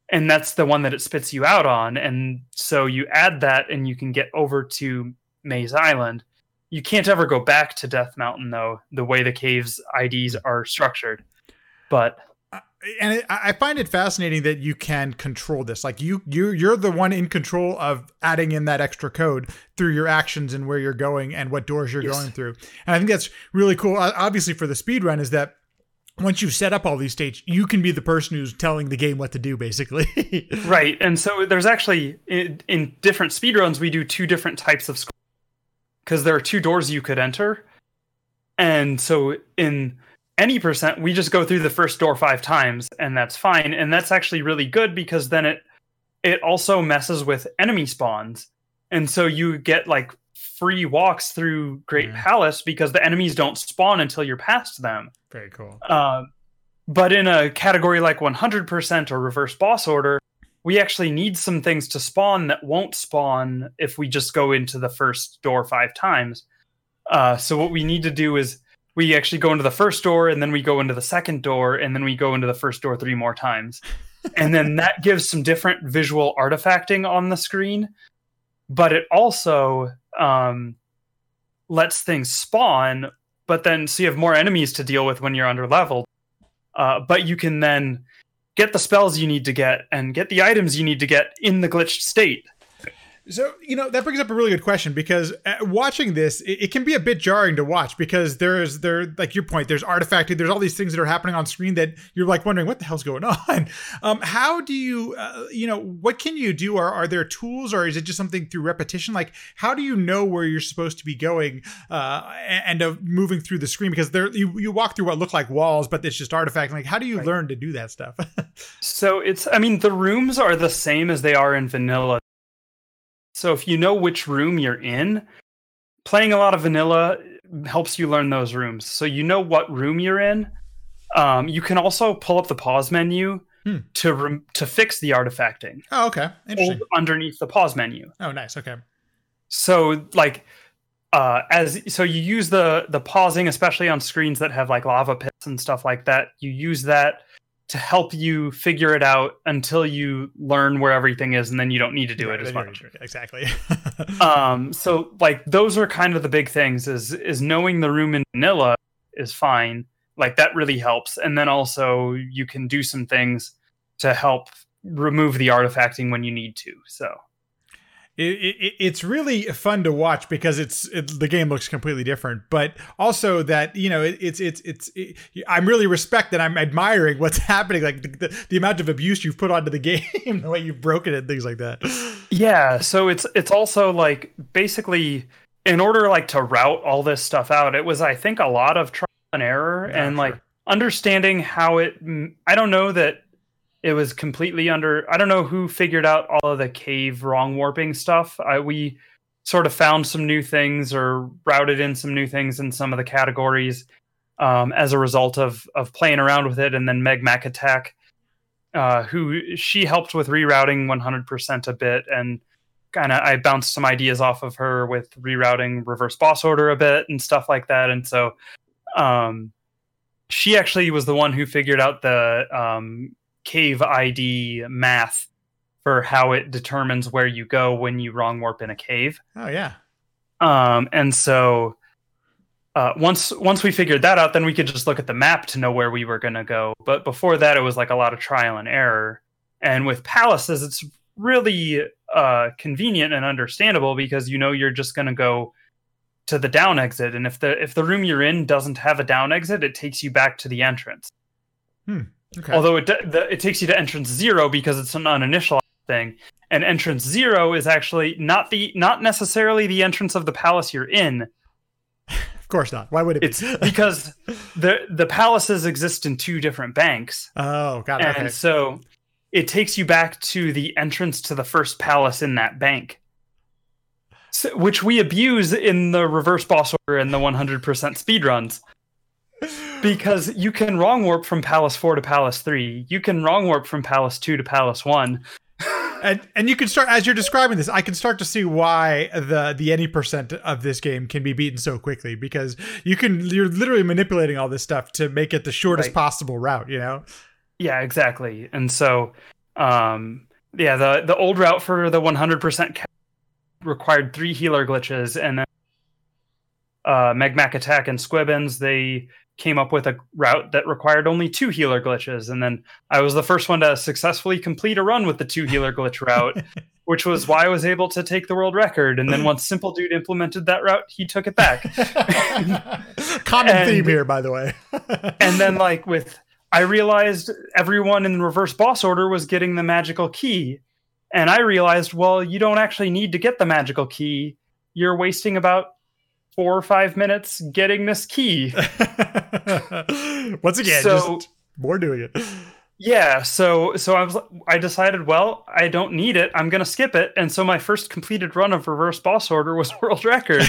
And that's the one that it spits you out on. And so you add that and you can get over to Maze Island. You can't ever go back to Death Mountain, though, the way the cave's I Ds are structured. But uh, and it, I find it fascinating that you can control this. Like you, you, you're the one in control of adding in that extra code through your actions and where you're going and what doors you're yes. going through. And I think that's really cool. Obviously, for the speed run, is that once you've set up all these stages, you can be the person who's telling the game what to do, basically. Right. And so there's actually, in, in different speedruns, we do two different types of scrolls, because there are two doors you could enter. And so in any percent, we just go through the first door five times, and that's fine. And that's actually really good, because then it it also messes with enemy spawns. And so you get like free walks through Great yeah. Palace, because the enemies don't spawn until you're past them. Very cool. Uh, but in a category like one hundred percent or reverse boss order, we actually need some things to spawn that won't spawn if we just go into the first door five times. Uh, so what we need to do is we actually go into the first door, and then we go into the second door, and then we go into the first door three more times. And then that gives some different visual artifacting on the screen. But it also um, lets things spawn, but then so you have more enemies to deal with when you're underleveled. Uh, but you can then get the spells you need to get and get the items you need to get in the glitched state. So, you know, that brings up a really good question, because watching this, it, it can be a bit jarring to watch, because there is, there, like your point, there's artifacting, there's all these things that are happening on screen that you're like wondering, what the hell's going on? Um, how do you, uh, you know, what can you do? Are, are there tools, or is it just something through repetition? Like, how do you know where you're supposed to be going uh, and uh, moving through the screen? Because there, you, you walk through what look like walls, but it's just artifacting. Like, how do you right. learn to do that stuff? So it's, I mean, the rooms are the same as they are in vanilla. So if you know which room you're in, playing a lot of vanilla helps you learn those rooms. So you know what room you're in. Um, you can also pull up the pause menu hmm. to re- to fix the artifacting. Oh, okay. Interesting. Hold underneath the pause menu. Oh, nice. Okay. So like, uh, as so you use the the pausing, especially on screens that have like lava pits and stuff like that. You use that to help you figure it out until you learn where everything is, and then you don't need to do right, it as much. Exactly. um, so like those are kind of the big things, is is knowing the room in vanilla is fine. Like that really helps. And then also you can do some things to help remove the artifacting when you need to. So it, it, it's really fun to watch because it's it, the game looks completely different, but also that, you know, it, it's it's it's it, I'm really respecting, I'm admiring what's happening, like the, the, the amount of abuse you've put onto the game, the way you've broken it, things like that. Yeah, so it's it's also like basically in order like to route all this stuff out, it was I think a lot of trial and error yeah, and like sure. understanding how it. I don't know that. It was completely under... I don't know who figured out all of the cave wrong warping stuff. I, we sort of found some new things or routed in some new things in some of the categories um, as a result of of playing around with it. And then Meg McAttack, uh, who she helped with rerouting one hundred percent a bit. And kind of I bounced some ideas off of her with rerouting reverse boss order a bit and stuff like that. And so um, she actually was the one who figured out the... Um, cave I D math for how it determines where you go when you wrong warp in a cave. Oh yeah. Um, and so uh, once once we figured that out, then we could just look at the map to know where we were going to go. But before that, it was like a lot of trial and error. And with palaces, it's really uh, convenient and understandable because you know you're just going to go to the down exit. And if the if the room you're in doesn't have a down exit, it takes you back to the entrance. Hmm. Okay. Although it the, it takes you to entrance zero because it's an uninitialized thing, and entrance zero is actually not the not necessarily the entrance of the palace you're in. Of course not. Why would it? It's be? because the the palaces exist in two different banks. Oh, got it. And okay. So it takes you back to the entrance to the first palace in that bank, so, which we abuse in the reverse boss order and the one hundred percent speedruns. Because you can wrong warp from Palace Four to Palace Three. You can wrong warp from Palace Two to Palace One. and and you can start, as you're describing this, I can start to see why the the any percent of this game can be beaten so quickly, because you can you're literally manipulating all this stuff to make it the shortest right. possible route, you know? Yeah, exactly. And so um yeah, the the old route for the one hundred percent required three healer glitches, and then uh Meg McAttack and Squibbins, they came up with a route that required only two healer glitches. And then I was the first one to successfully complete a run with the two healer glitch route, which was why I was able to take the world record. And then once Simple Dude implemented that route, he took it back. Common and, theme here, by the way. And then like with, I realized everyone in reverse boss order was getting the magical key. And I realized, well, you don't actually need to get the magical key. You're wasting about four or five minutes getting this key. Once again, so, just more doing it. Yeah, so so I was I decided, well, I don't need it. I'm going to skip it. And so my first completed run of reverse boss order was world record.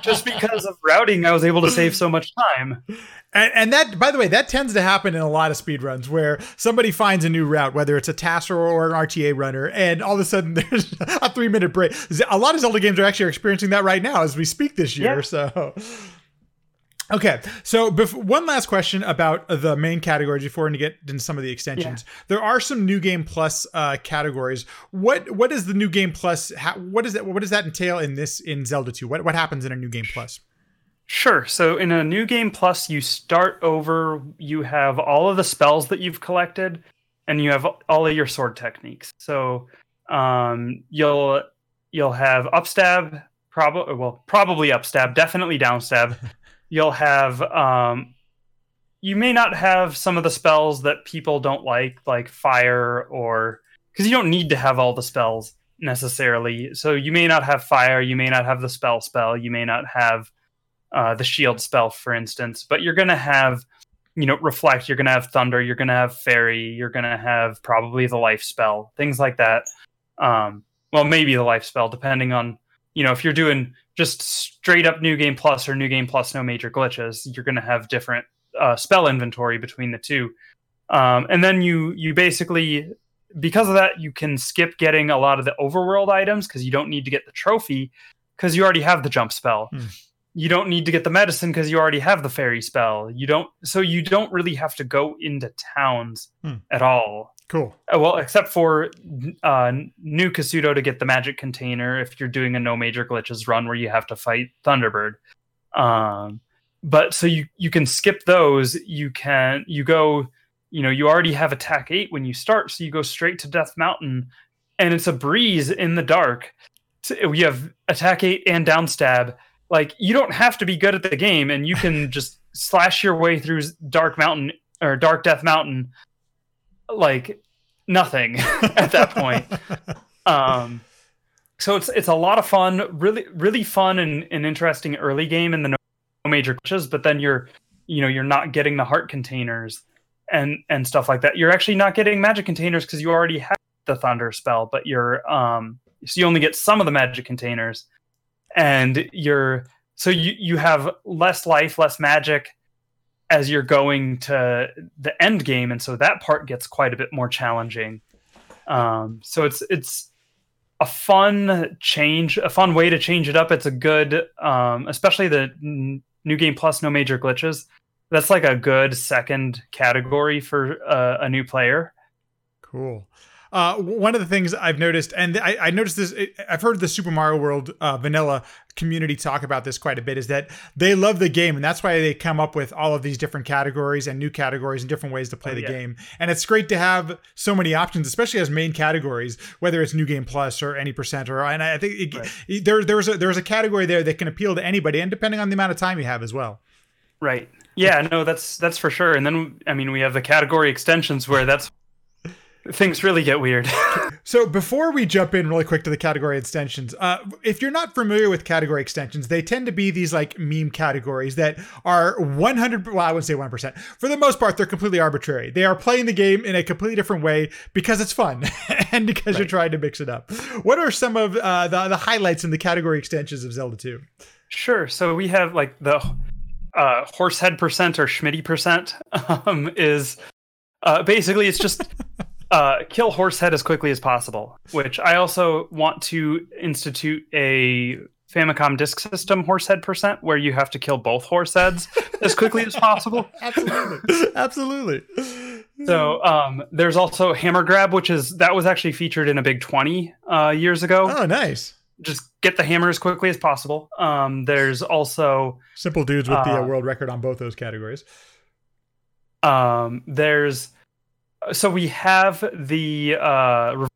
Just because of routing, I was able to save so much time. And, and that, by the way, that tends to happen in a lot of speedruns where somebody finds a new route, whether it's a T A S R or an R T A runner, and all of a sudden there's a three-minute break. A lot of Zelda games are actually experiencing that right now as we speak this year. Yeah. So... Okay, so bef- one last question about the main categories before we get into some of the extensions. Yeah. There are some New Game Plus uh, categories. What what is the New Game Plus? How, what is that? What does that entail in this in Zelda two? What what happens in a New Game Plus? Sure. So in a New Game Plus, you start over. You have all of the spells that you've collected, and you have all of your sword techniques. So um, you'll you'll have upstab, probably well, probably upstab, definitely downstab. You'll have, um, you may not have some of the spells that people don't like, like fire or, because you don't need to have all the spells necessarily. So you may not have fire, you may not have the spell spell, you may not have uh, the shield spell, for instance, but you're going to have, you know, reflect, you're going to have thunder, you're going to have fairy, you're going to have probably the life spell, things like that. Um, well, maybe the life spell, depending on, you know, if you're doing just straight up New Game Plus or New Game Plus no major glitches, you're going to have different uh, spell inventory between the two. Um, and then you you basically, because of that, you can skip getting a lot of the overworld items because you don't need to get the trophy because you already have the jump spell. Mm. you don't need to get the medicine because you already have the fairy spell. You don't, so you don't really have to go into towns hmm. at all. Cool. Well, except for uh, New Kasuto to get the magic container if you're doing a no major glitches run where you have to fight Thunderbird. Um, but so you, you can skip those. You can you go. You know, you already have attack eight when you start, so you go straight to Death Mountain, and it's a breeze in the dark. So we have attack eight and down stab. Like, you don't have to be good at the game, and you can just slash your way through Dark Mountain or Dark Death Mountain like nothing at that point. Um, so it's it's a lot of fun, really really fun and, and interesting early game in the no major glitches, but then you're you know you're not getting the heart containers and and stuff like that. You're actually not getting magic containers because you already have the thunder spell, but you're um so you only get some of the magic containers, and you're so you you have less life, less magic as you're going to the end game, and so that part gets quite a bit more challenging. Um, so it's it's a fun change, a fun way to change it up. It's a good, um, especially the New Game Plus No Major Glitches. That's like a good second category for uh, a new player. Cool. Uh, one of the things I've noticed, and I, I noticed this, I've heard the Super Mario World uh, vanilla community talk about this quite a bit, is that they love the game, and that's why they come up with all of these different categories and new categories and different ways to play oh, the yeah. game. And it's great to have so many options, especially as main categories, whether it's New Game Plus or Any Percent, or and I think it, right. it, there there's a there's a category there that can appeal to anybody, and depending on the amount of time you have as well. Right. Yeah. No. That's that's for sure. And then I mean we have the category extensions where that's. Things really get weird. So before we jump in really quick to the category extensions, uh, if you're not familiar with category extensions, they tend to be these like meme categories that are one hundred, well, I wouldn't say one hundred percent. For the most part, they're completely arbitrary. They are playing the game in a completely different way because it's fun and because right. you're trying to mix it up. What are some of uh, the, the highlights in the category extensions of Zelda two? Sure. So we have like the uh, Horsehead percent or Schmitty percent um, is uh, basically it's just... Uh, kill Horsehead as quickly as possible, which I also want to institute a Famicom Disk System Horsehead percent where you have to kill both Horseheads as quickly as possible. Absolutely. Absolutely. So um, there's also Hammer Grab, which is that was actually featured in a Big twenty uh, years ago. Oh, nice. Just get the hammer as quickly as possible. Um, there's also... Simple Dudes with uh, the uh, world record on both those categories. Um, there's... So we have the... Uh,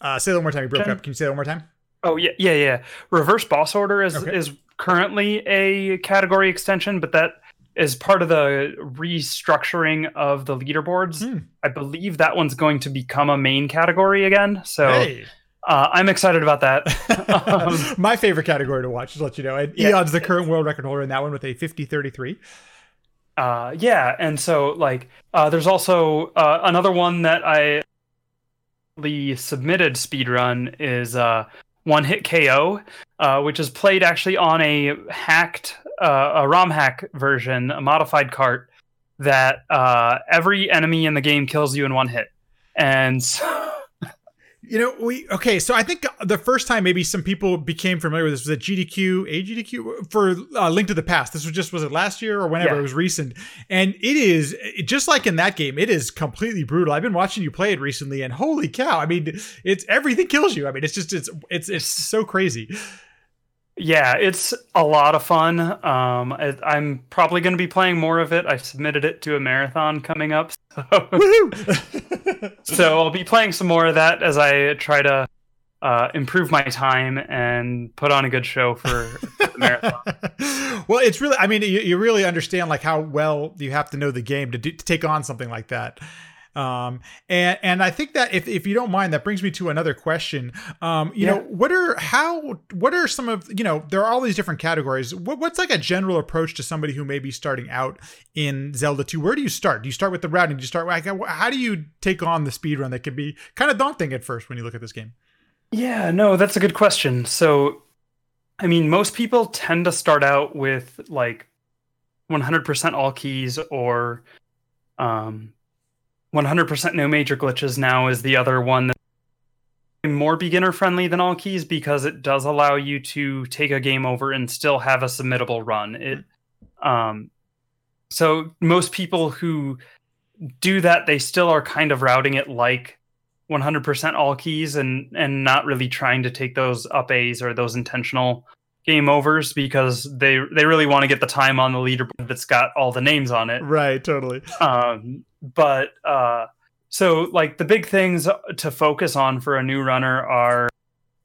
uh, say that one more time. You broke can, up. Can you say that one more time? Oh, yeah, yeah, yeah. Reverse boss order is, okay. is currently a category extension, but that is part of the restructuring of the leaderboards. Hmm. I believe that one's going to become a main category again. So hey. uh, I'm excited about that. um, My favorite category to watch, just to let you know. And yeah, Eon's the current world record holder in that one with a fifty thirty-three. Uh, yeah, and so, like, uh, there's also uh, another one that I the submitted speedrun is uh, One Hit K O, uh, which is played actually on a hacked, uh, a ROM hack version, a modified cart, that uh, every enemy in the game kills you in one hit. And so... You know, we, okay, so I think the first time maybe some people became familiar with this was at G D Q, A G D Q, for uh, Link to the Past. This was just, was it last year or whenever? Yeah. It was recent. And it is, it, just like in that game, it is completely brutal. I've been watching you play it recently and holy cow, I mean, it's, everything kills you. I mean, it's just, it's, it's, it's so crazy. Yeah, it's a lot of fun. Um, I, I'm probably going to be playing more of it. I've submitted it to a marathon coming up. So, Woo-hoo! So I'll be playing some more of that as I try to uh, improve my time and put on a good show for, for the marathon. Well, it's really, I mean, you, you really understand like how well you have to know the game to, do, to take on something like that. Um, and, and I think that if, if you don't mind, that brings me to another question. Um, you yeah. know, what are, how, what are some of, you know, there are all these different categories. What, what's like a general approach to somebody who may be starting out in Zelda two? Where do you start? Do you start with the routing? Do you start, like, how do you take on the speedrun that can be kind of daunting at first when you look at this game? Yeah, no, that's a good question. So, I mean, most people tend to start out with like one hundred percent all keys or, um, one hundred percent no major glitches now is the other one that more beginner friendly than All Keys because it does allow you to take a game over and still have a submittable run. It, um, so most people who do that, they still are kind of routing it like one hundred percent All Keys and, and not really trying to take those up A's or those intentional game overs because they, they really want to get the time on the leaderboard that's got all the names on it. Right. Totally. Um, but, uh, so like the big things to focus on for a new runner are,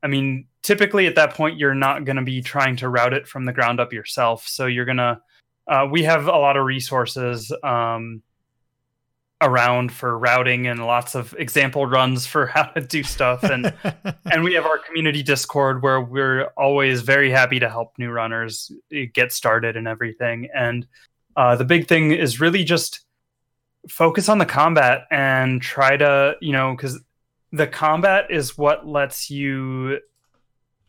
I mean, typically at that point, you're not going to be trying to route it from the ground up yourself. So you're going to, uh, we have a lot of resources, um, around for routing and lots of example runs for how to do stuff. And, and we have our community Discord where we're always very happy to help new runners get started and everything. And, uh, the big thing is really just focus on the combat and try to, you know, because the combat is what lets you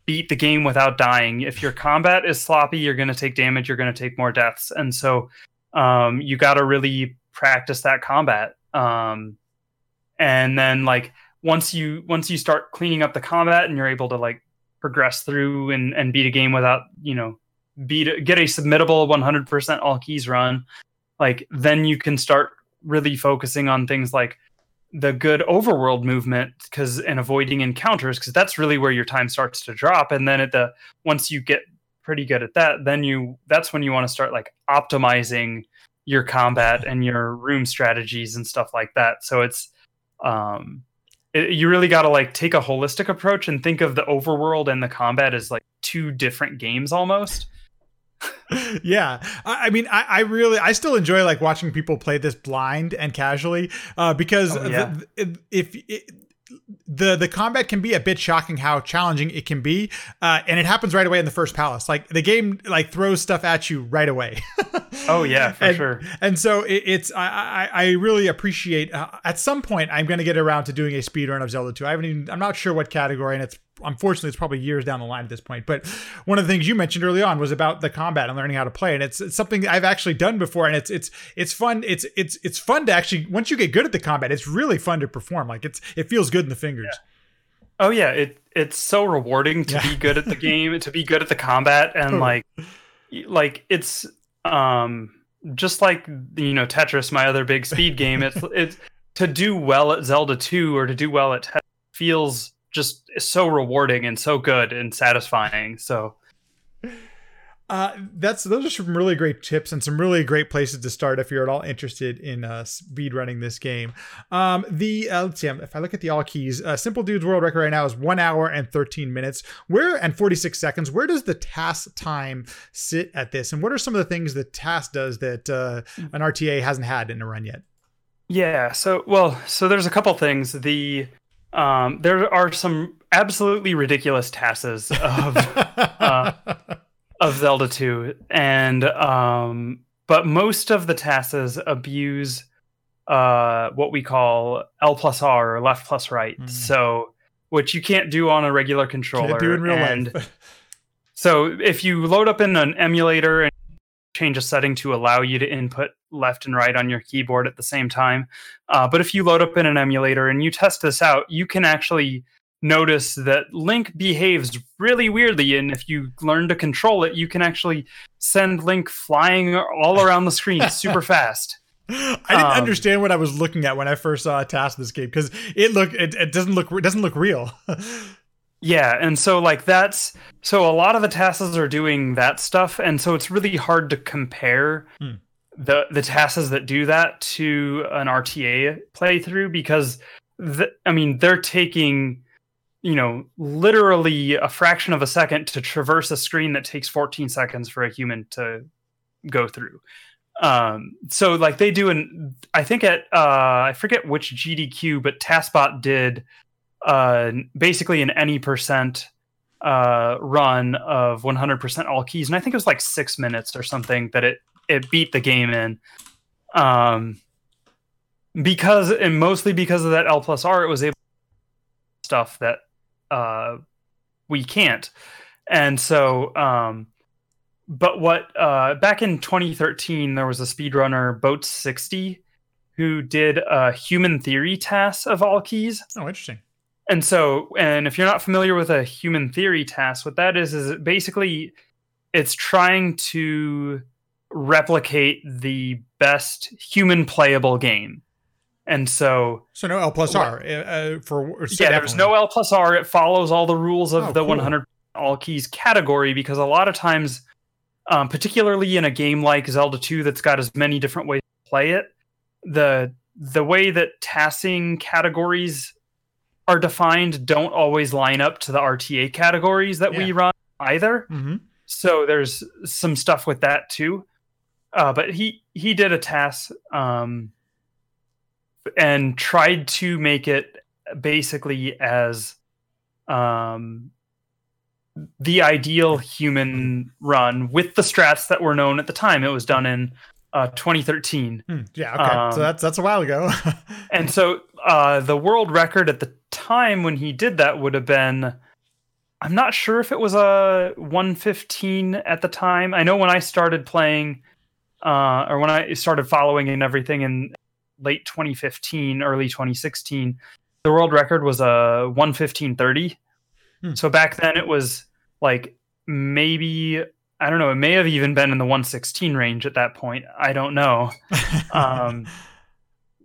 beat the game without dying. If your combat is sloppy, you're going to take damage, you're going to take more deaths. And so, um, you got to really practice that combat. Um, and then like, once you, once you start cleaning up the combat and you're able to like progress through and, and beat a game without, you know, beat, get a submittable one hundred percent All Keys run, like then you can start really focusing on things like the good overworld movement because and avoiding encounters, because that's really where your time starts to drop. And then at the once you get pretty good at that, then you that's when you want to start like optimizing your combat and your room strategies and stuff like that. So it's um it, you really got to like take a holistic approach and think of the overworld and the combat as like two different games almost. Yeah, I, I mean, I, I really, I still enjoy like watching people play this blind and casually uh, because oh, yeah. the, if, if the the combat can be a bit shocking how challenging it can be, uh, and it happens right away in the first palace. Like the game like throws stuff at you right away. Oh yeah, for and, sure. And so it, it's I, I I really appreciate. Uh, at some point, I'm going to get around to doing a speedrun of Zelda two. I haven't even. I'm not sure what category, and it's. Unfortunately, it's probably years down the line at this point. But one of the things you mentioned early on was about the combat and learning how to play, and it's, it's something I've actually done before, and it's it's it's fun. It's it's it's fun to actually once you get good at the combat, it's really fun to perform. Like it's it feels good in the fingers. Yeah. Oh yeah, it it's so rewarding to yeah. be good at the game, to be good at the combat, and like like it's um just like you know Tetris, my other big speed game. It's it's to do well at Zelda two or to do well at Tetris feels. Just so rewarding and so good and satisfying. So uh, that's those are some really great tips and some really great places to start if you're at all interested in uh, speed running this game. Um, the uh, let's see, if I look at the All Keys, uh, Simple Dude's world record right now is one hour and thirteen minutes. Where and forty-six seconds. Where does the task time sit at this? And what are some of the things the task does that uh, an R T A hasn't had in a run yet? Yeah. So well, so there's a couple things. The Um, there are some absolutely ridiculous tasks of uh, of Zelda two, and um, but most of the tasks abuse uh, what we call L plus R or left plus right. Mm. So, which you can't do on a regular controller. Can't do in real and life. So, if you load up in an emulator and change a setting to allow you to input left and right on your keyboard at the same time. Uh, but if you load up in an emulator and you test this out, you can actually notice that Link behaves really weirdly. And if you learn to control it, you can actually send Link flying all around the screen super fast. I didn't um, understand what I was looking at when I first saw a task in this game because it look it, it doesn't look it doesn't look real. Yeah, and so like that's so a lot of the tasks are doing that stuff, and so it's really hard to compare hmm. the the tasks that do that to an R T A playthrough because the, I mean they're taking you know literally a fraction of a second to traverse a screen that takes fourteen seconds for a human to go through. Um, so like they do an I think at uh, I forget which G D Q, but TaskBot did. Uh, basically an any percent uh, run of one hundred percent All Keys. And I think it was like six minutes or something that it, it beat the game in. Um, because, and mostly because of that L plus R, it was able to do stuff that uh, we can't. And so, um, but what, uh, back in twenty thirteen, there was a speedrunner, Boats sixty, who did a human theory task of All Keys. Oh, interesting. And so, and if you're not familiar with a human theory task, what that is, is it basically it's trying to replicate the best human playable game. And so... So no L plus R. Uh, for, so yeah, definitely. There's no L plus R. It follows all the rules of oh, the cool. one hundred percent all keys category, because a lot of times, um, particularly in a game like Zelda two that's got as many different ways to play it, the the way that tasking categories are defined don't always line up to the R T A categories that yeah. we run either. Mm-hmm. So there's some stuff with that too. Uh, but he, he did a task... Um, and tried to make it basically as um, the ideal human run with the strats that were known at the time. It was done in uh, twenty thirteen. Hmm. Yeah, okay. Um, so that's that's a while ago. And so uh, the world record at the time when he did that would have been, I'm not sure if it was a one fifteen at the time. I know when I started playing, uh, or when I started following and everything, and late twenty fifteen, early twenty sixteen, the world record was a one fifteen thirty. Hmm. So back then it was like maybe, I don't know, it may have even been in the one sixteen range at that point. I don't know. um,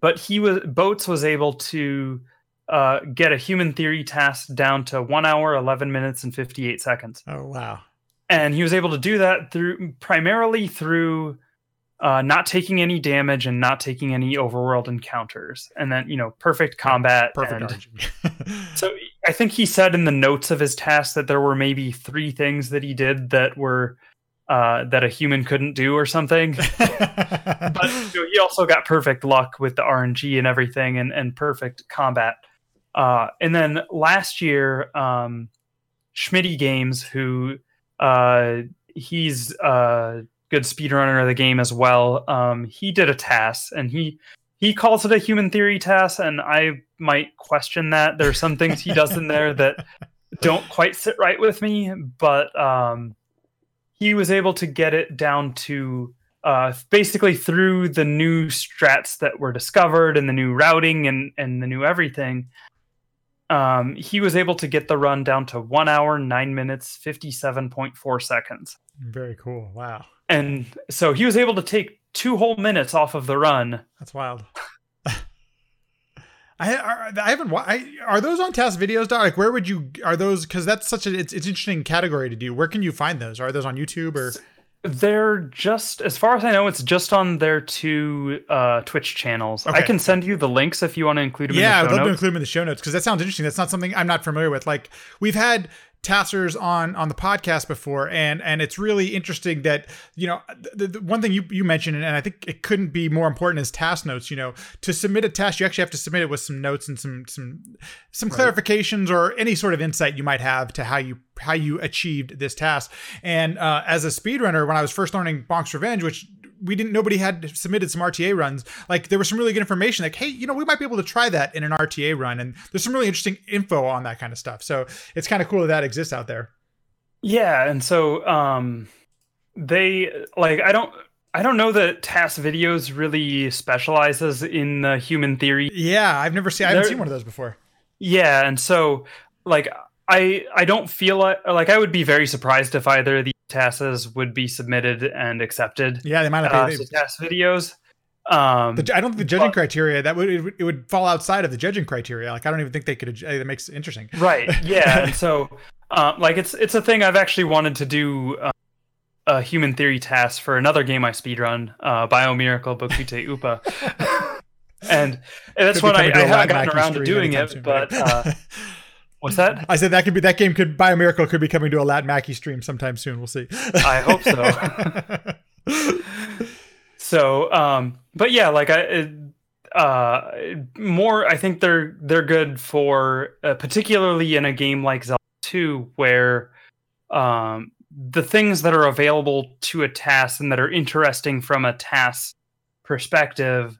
but he was, Boats was able to uh, get a human theory task down to one hour, eleven minutes and fifty-eight seconds. Oh, wow. And he was able to do that through primarily through Uh, not taking any damage and not taking any overworld encounters. And then, you know, perfect combat. Perfect. And so I think he said in the notes of his task that there were maybe three things that he did that were uh, that a human couldn't do or something. But you know, he also got perfect luck with the R N G and everything, and, and perfect combat. Uh, and then last year, um, Schmitty Games, who uh, he's... Uh, good speedrunner of the game as well. Um, he did a task, and he he calls it a human theory task, and I might question that. There's some things he does in there that don't quite sit right with me, but um, he was able to get it down to uh, basically through the new strats that were discovered and the new routing and, and the new everything. Um, he was able to get the run down to one hour, nine minutes, fifty-seven point four seconds. Very cool. Wow. And so he was able to take two whole minutes off of the run. That's wild. I are, I haven't. I, are those on Task Videos? Like, where would you? Are those? Because that's such a. It's it's interesting category to do. Where can you find those? Are those on YouTube or? They're just, as far as I know, it's just on their two uh, Twitch channels. Okay. I can send you the links if you want to include them. Yeah, in the show I'd love notes. to include them in the show notes, because that sounds interesting. That's not something I'm not familiar with. Like, we've had taskers on on the podcast before, and and it's really interesting that, you know, the, the one thing you you mentioned, and I think it couldn't be more important, is task notes. You know, to submit a task, you actually have to submit it with some notes and some some some right. clarifications or any sort of insight you might have to how you how you achieved this task. And uh as a speedrunner, when I was first learning Bonk's Revenge, which we didn't, nobody had submitted some R T A runs. Like, there was some really good information, like, hey, you know, we might be able to try that in an R T A run. And there's some really interesting info on that kind of stuff. So it's kind of cool that that exists out there. Yeah. And so, um, they like, I don't, I don't know that Task Videos really specializes in the human theory. Yeah. I've never seen, I haven't They're, seen one of those before. Yeah. And so like, I, I don't feel like, like I would be very surprised if either of the tasks would be submitted and accepted. Yeah, they might not be uh, so task videos. Um, the, I don't think the judging but, criteria that would it, it would fall outside of the judging criteria. Like, I don't even think they could. That makes it interesting, right? Yeah, and so uh, like it's it's a thing I've actually wanted to do uh, a human theory task for another game I speedrun, uh, Biomiracle Bokute Upa, and, and that's what I, I haven't gotten around to doing it, soon, but. Uh, What's that? I said that could be that game could Biomiracle could be coming to a Lat Mackey stream sometime soon. We'll see. I hope so. So, um, but yeah, like I, uh, more. I think they're they're good for uh, particularly in a game like Zelda two, where um, the things that are available to a task and that are interesting from a task perspective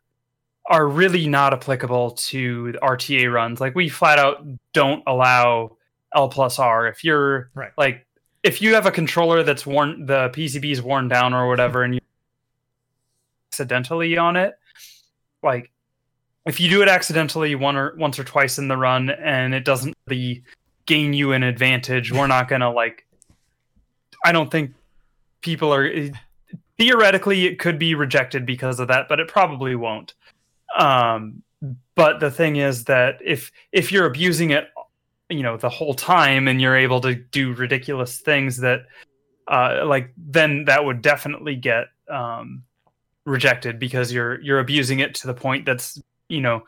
are really not applicable to R T A runs. Like, we flat out don't allow L plus R. If you're right. like, if you have a controller that's worn, the P C B is worn down or whatever, and you accidentally on it, like if you do it accidentally one or once or twice in the run and it doesn't really gain you an advantage, we're not gonna like. I don't think people are. It, theoretically, it could be rejected because of that, but it probably won't. Um, but the thing is that if if you're abusing it, you know, the whole time, and you're able to do ridiculous things that, uh, like, then that would definitely get um, rejected because you're you're abusing it to the point that's, you know,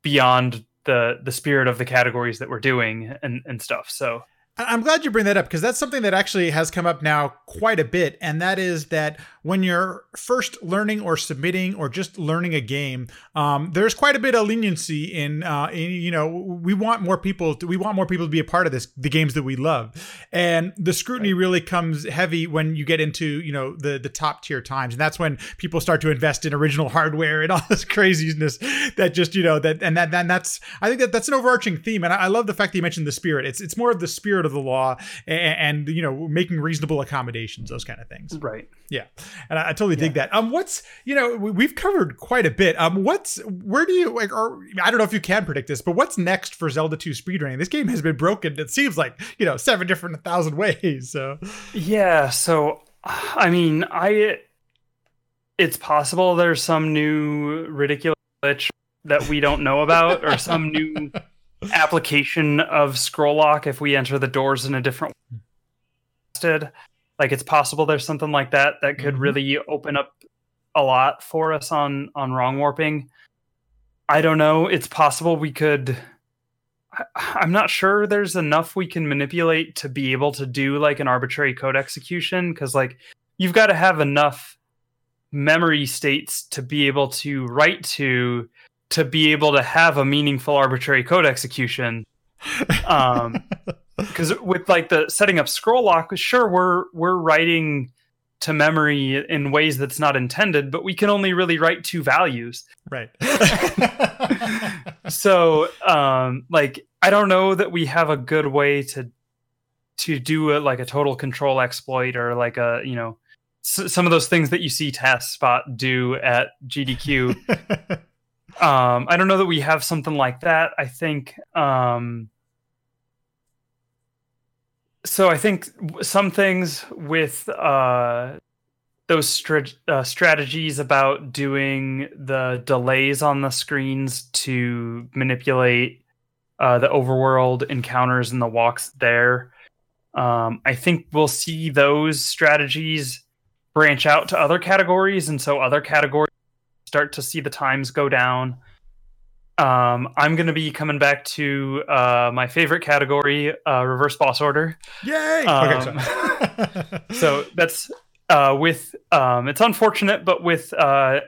beyond the the spirit of the categories that we're doing and, and stuff. So I'm glad you bring that up because that's something that actually has come up now quite a bit. And that is that when you're first learning or submitting or just learning a game, um, there's quite a bit of leniency in, uh, in, you know, we want more people to, we want more people to be a part of this, the games that we love. And the scrutiny really comes heavy when you get into, you know, the, the top tier times. And that's when people start to invest in original hardware and all this craziness that just, you know, that, and that, and that's, I think that that's an overarching theme. And I, I love the fact that you mentioned the spirit. It's, it's more of the spirit of the law and, and, you know, making reasonable accommodations, those kind of things. Right. Yeah. And I, I totally dig yeah. that. Um, what's, you know, we, we've covered quite a bit. Um, what's, where do you, like, or I don't know if you can predict this, but what's next for Zelda two speedrunning? This game has been broken, it seems like, you know, seven different thousand ways. So, yeah. So, I mean, I, it's possible there's some new ridiculous glitch that we don't know about or some new application of scroll lock if we enter the doors in a different way. Like, it's possible there's something like that that could mm-hmm. really open up a lot for us on on wrong warping. I don't know. It's possible we could. I, I'm not sure there's enough we can manipulate to be able to do like an arbitrary code execution because like you've got to have enough memory states to be able to write to. to be able to have a meaningful arbitrary code execution. Um, because with like the setting up scroll lock, sure, we're, we're writing to memory in ways that's not intended, but we can only really write two values. Right. So, um, like, I don't know that we have a good way to, to do a, like a total control exploit or like a, you know, s- some of those things that you see TaskSpot do at G D Q. Um, I don't know that we have something like that. I think, um, so I think some things with, uh, those strat- uh, strategies about doing the delays on the screens to manipulate, uh, the overworld encounters and the walks there. Um, I think we'll see those strategies branch out to other categories. And so other categories start to see the times go down. Um, I'm going to be coming back to uh, my favorite category, uh, reverse boss order. Yay! Um, okay, so that's uh, with, um, it's unfortunate, but with uh,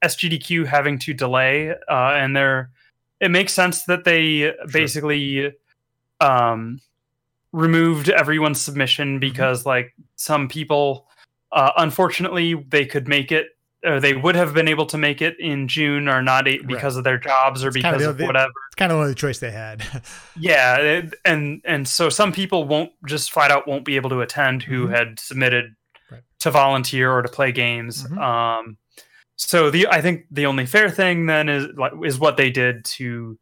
S G D Q having to delay, uh, and they're, it makes sense that they sure. basically um, removed everyone's submission because mm-hmm. like some people, uh, unfortunately, they could make it or they would have been able to make it in June or not because right. of their jobs or it's because kind of, the, of whatever. It's kind of the only choice they had. yeah. It, and, and so some people won't just flat out won't be able to attend who mm-hmm. had submitted right. to volunteer or to play games. Mm-hmm. Um, so the, I think the only fair thing then is, is what they did to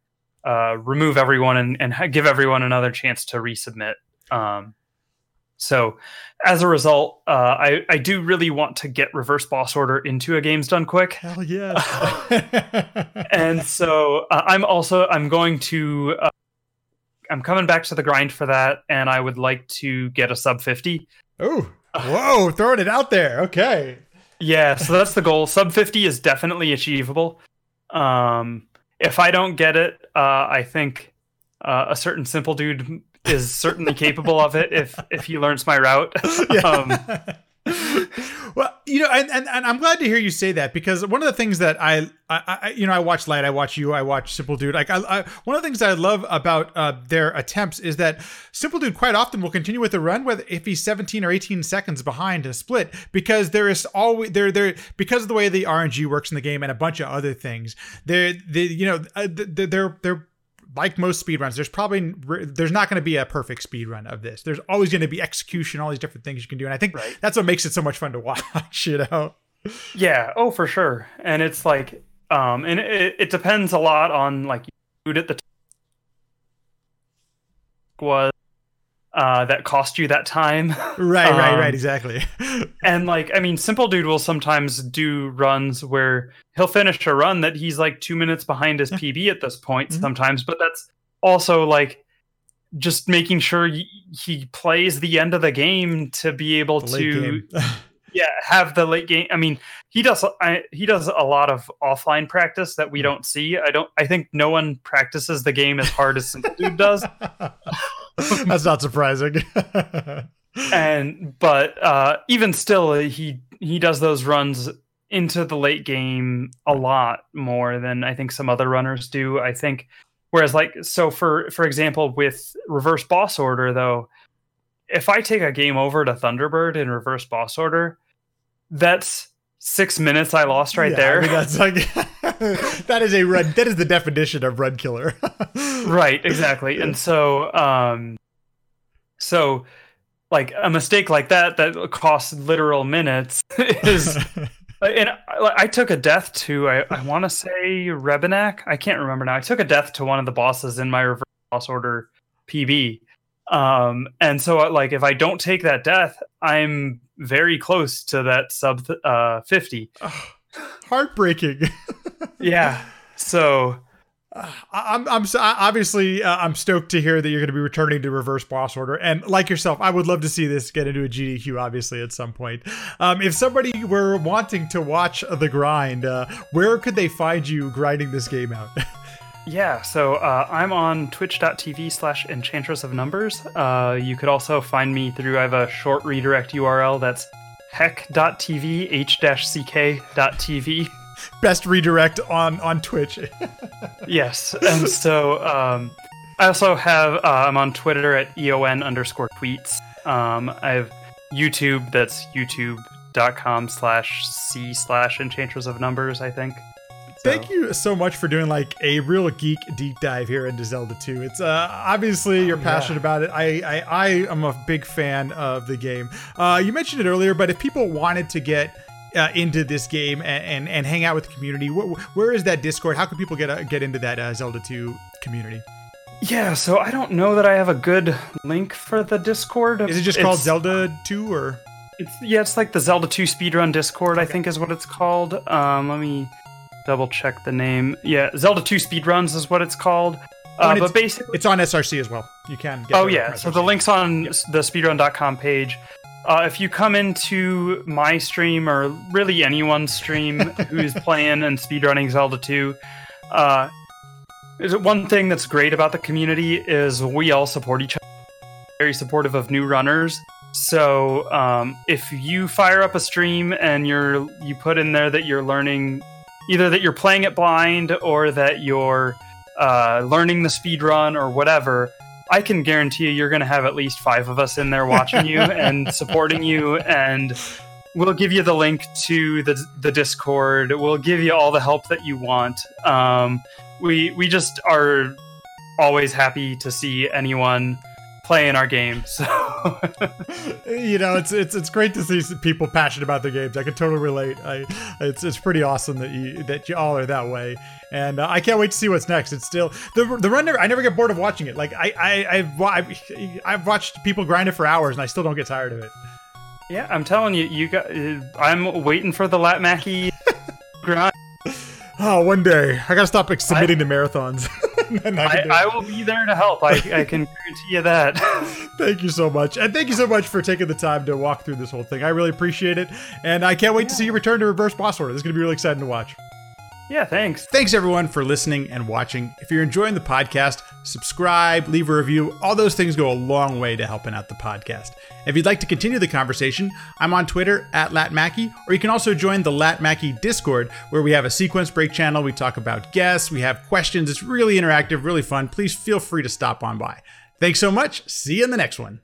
uh, remove everyone and, and give everyone another chance to resubmit. Um, So as a result, uh, I, I do really want to get reverse boss order into a Games Done Quick. Hell yeah. And so uh, I'm also, I'm going to, uh, I'm coming back to the grind for that. And I would like to get a sub fifty. Oh, whoa, throwing it out there. Okay. Yeah. So that's the goal. Sub fifty is definitely achievable. Um, if I don't get it, uh, I think uh, a certain simple dude is certainly capable of it if if he learns my route. um, well, you know, and, and and I'm glad to hear you say that because one of the things that I, I, I you know, I watch Light, I watch you, I watch Simple Dude. Like, I, I one of the things that I love about uh, their attempts is that Simple Dude quite often will continue with the run whether if he's seventeen or eighteen seconds behind a split because there is always there there because of the way the R N G works in the game and a bunch of other things. They're they you know they're they're, they're like most speedruns, there's probably, there's not going to be a perfect speedrun of this. There's always going to be execution, all these different things you can do. And I think right. that's what makes it so much fun to watch, you know? Yeah. Oh, for sure. And it's like, Um, and it, it depends a lot on like food at the time was uh, that cost you that time. Right, um, right, right, exactly. And like, I mean, Simple Dude will sometimes do runs where he'll finish a run that he's like two minutes behind his yeah. P B at this point mm-hmm. sometimes, but that's also like just making sure he plays the end of the game to be able to yeah, have the late game. I mean, he does I, he does a lot of offline practice that we don't see. I don't. I think no one practices the game as hard as Simple Dude does. That's not surprising. and but uh, even still, he he does those runs into the late game a lot more than I think some other runners do. I think whereas like so for for example with reverse boss order though. If I take a game over to Thunderbird in reverse boss order, that's six minutes I lost right yeah, there. I mean, that's like, that is a run. That is the definition of run killer. Right, exactly. And so, um, so like a mistake like that that costs literal minutes is. And I, I took a death to I, I want to say Rebenak. I can't remember now. I took a death to one of the bosses in my reverse boss order P B. Um, and so like, if I don't take that death, I'm very close to that sub, uh, fifty. Oh, heartbreaking. Yeah. So uh, I'm, I'm obviously, uh, I'm stoked to hear that you're going to be returning to reverse boss order. And like yourself, I would love to see this get into a G D Q, obviously at some point. Um, if somebody were wanting to watch the grind, uh, where could they find you grinding this game out? Yeah, so uh, I'm on twitch.tv slash Enchantress of Numbers. Uh, you could also find me through, I have a short redirect U R L that's heck dot t v, h dash c k dot t v. Best redirect on, on Twitch. Yes, and so um, I also have, uh, I'm on Twitter at eon underscore tweets. Um, I have YouTube, that's youtube.com slash c slash Enchantress of Numbers, I think. So. Thank you so much for doing like a real geek deep dive here into Zelda two. It's uh, obviously you're oh, passionate yeah. about it. I, I I am a big fan of the game. Uh, you mentioned it earlier, but if people wanted to get uh, into this game and, and, and hang out with the community, wh- where is that Discord? How can people get uh, get into that uh, Zelda two community? Yeah, so I don't know that I have a good link for the Discord. Is it just it's, called Zelda two or? It's yeah, it's like the Zelda two Speedrun Discord, okay. I think is what it's called. Um, let me. Double check the name. Yeah, Zelda two Speedruns is what it's called. Uh, it's, but basically, it's on S R C as well. You can get it. Oh, yeah. So the link's on yep. the speedrun dot com page. Uh, if you come into my stream or really anyone's stream who's playing and speedrunning Zelda two, uh, one thing that's great about the community is we all support each other. Very supportive of new runners. So um, if you fire up a stream and you're you put in there that you're learning... Either that you're playing it blind or that you're uh, learning the speed run or whatever, I can guarantee you you're going to have at least five of us in there watching you and supporting you. And we'll give you the link to the the Discord. We'll give you all the help that you want. Um, we we just are always happy to see anyone playing our game. So you know, it's it's it's great to see people passionate about their games. I can totally relate. I it's it's pretty awesome that you that you all are that way. And uh, I can't wait to see what's next. It's still the the run. Never, I never get bored of watching it. Like I I I've, I've, I've watched people grind it for hours, and I still don't get tired of it. Yeah, I'm telling you, you got. I'm waiting for the Lat Mackey grind. Oh, one day I gotta stop like, submitting I, to marathons. I, I will be there to help. I, I can guarantee you that. Thank you so much. And thank you so much for taking the time to walk through this whole thing. I really appreciate it. And I can't wait yeah. to see you return to reverse boss order. This is going to be really exciting to watch. Yeah, thanks. Thanks, everyone, for listening and watching. If you're enjoying the podcast, subscribe, leave a review. All those things go a long way to helping out the podcast. If you'd like to continue the conversation, I'm on Twitter at Lat Mackey, or you can also join the Lat Mackey Discord, where we have a Sequence Break channel. We talk about guests. We have questions. It's really interactive, really fun. Please feel free to stop on by. Thanks so much. See you in the next one.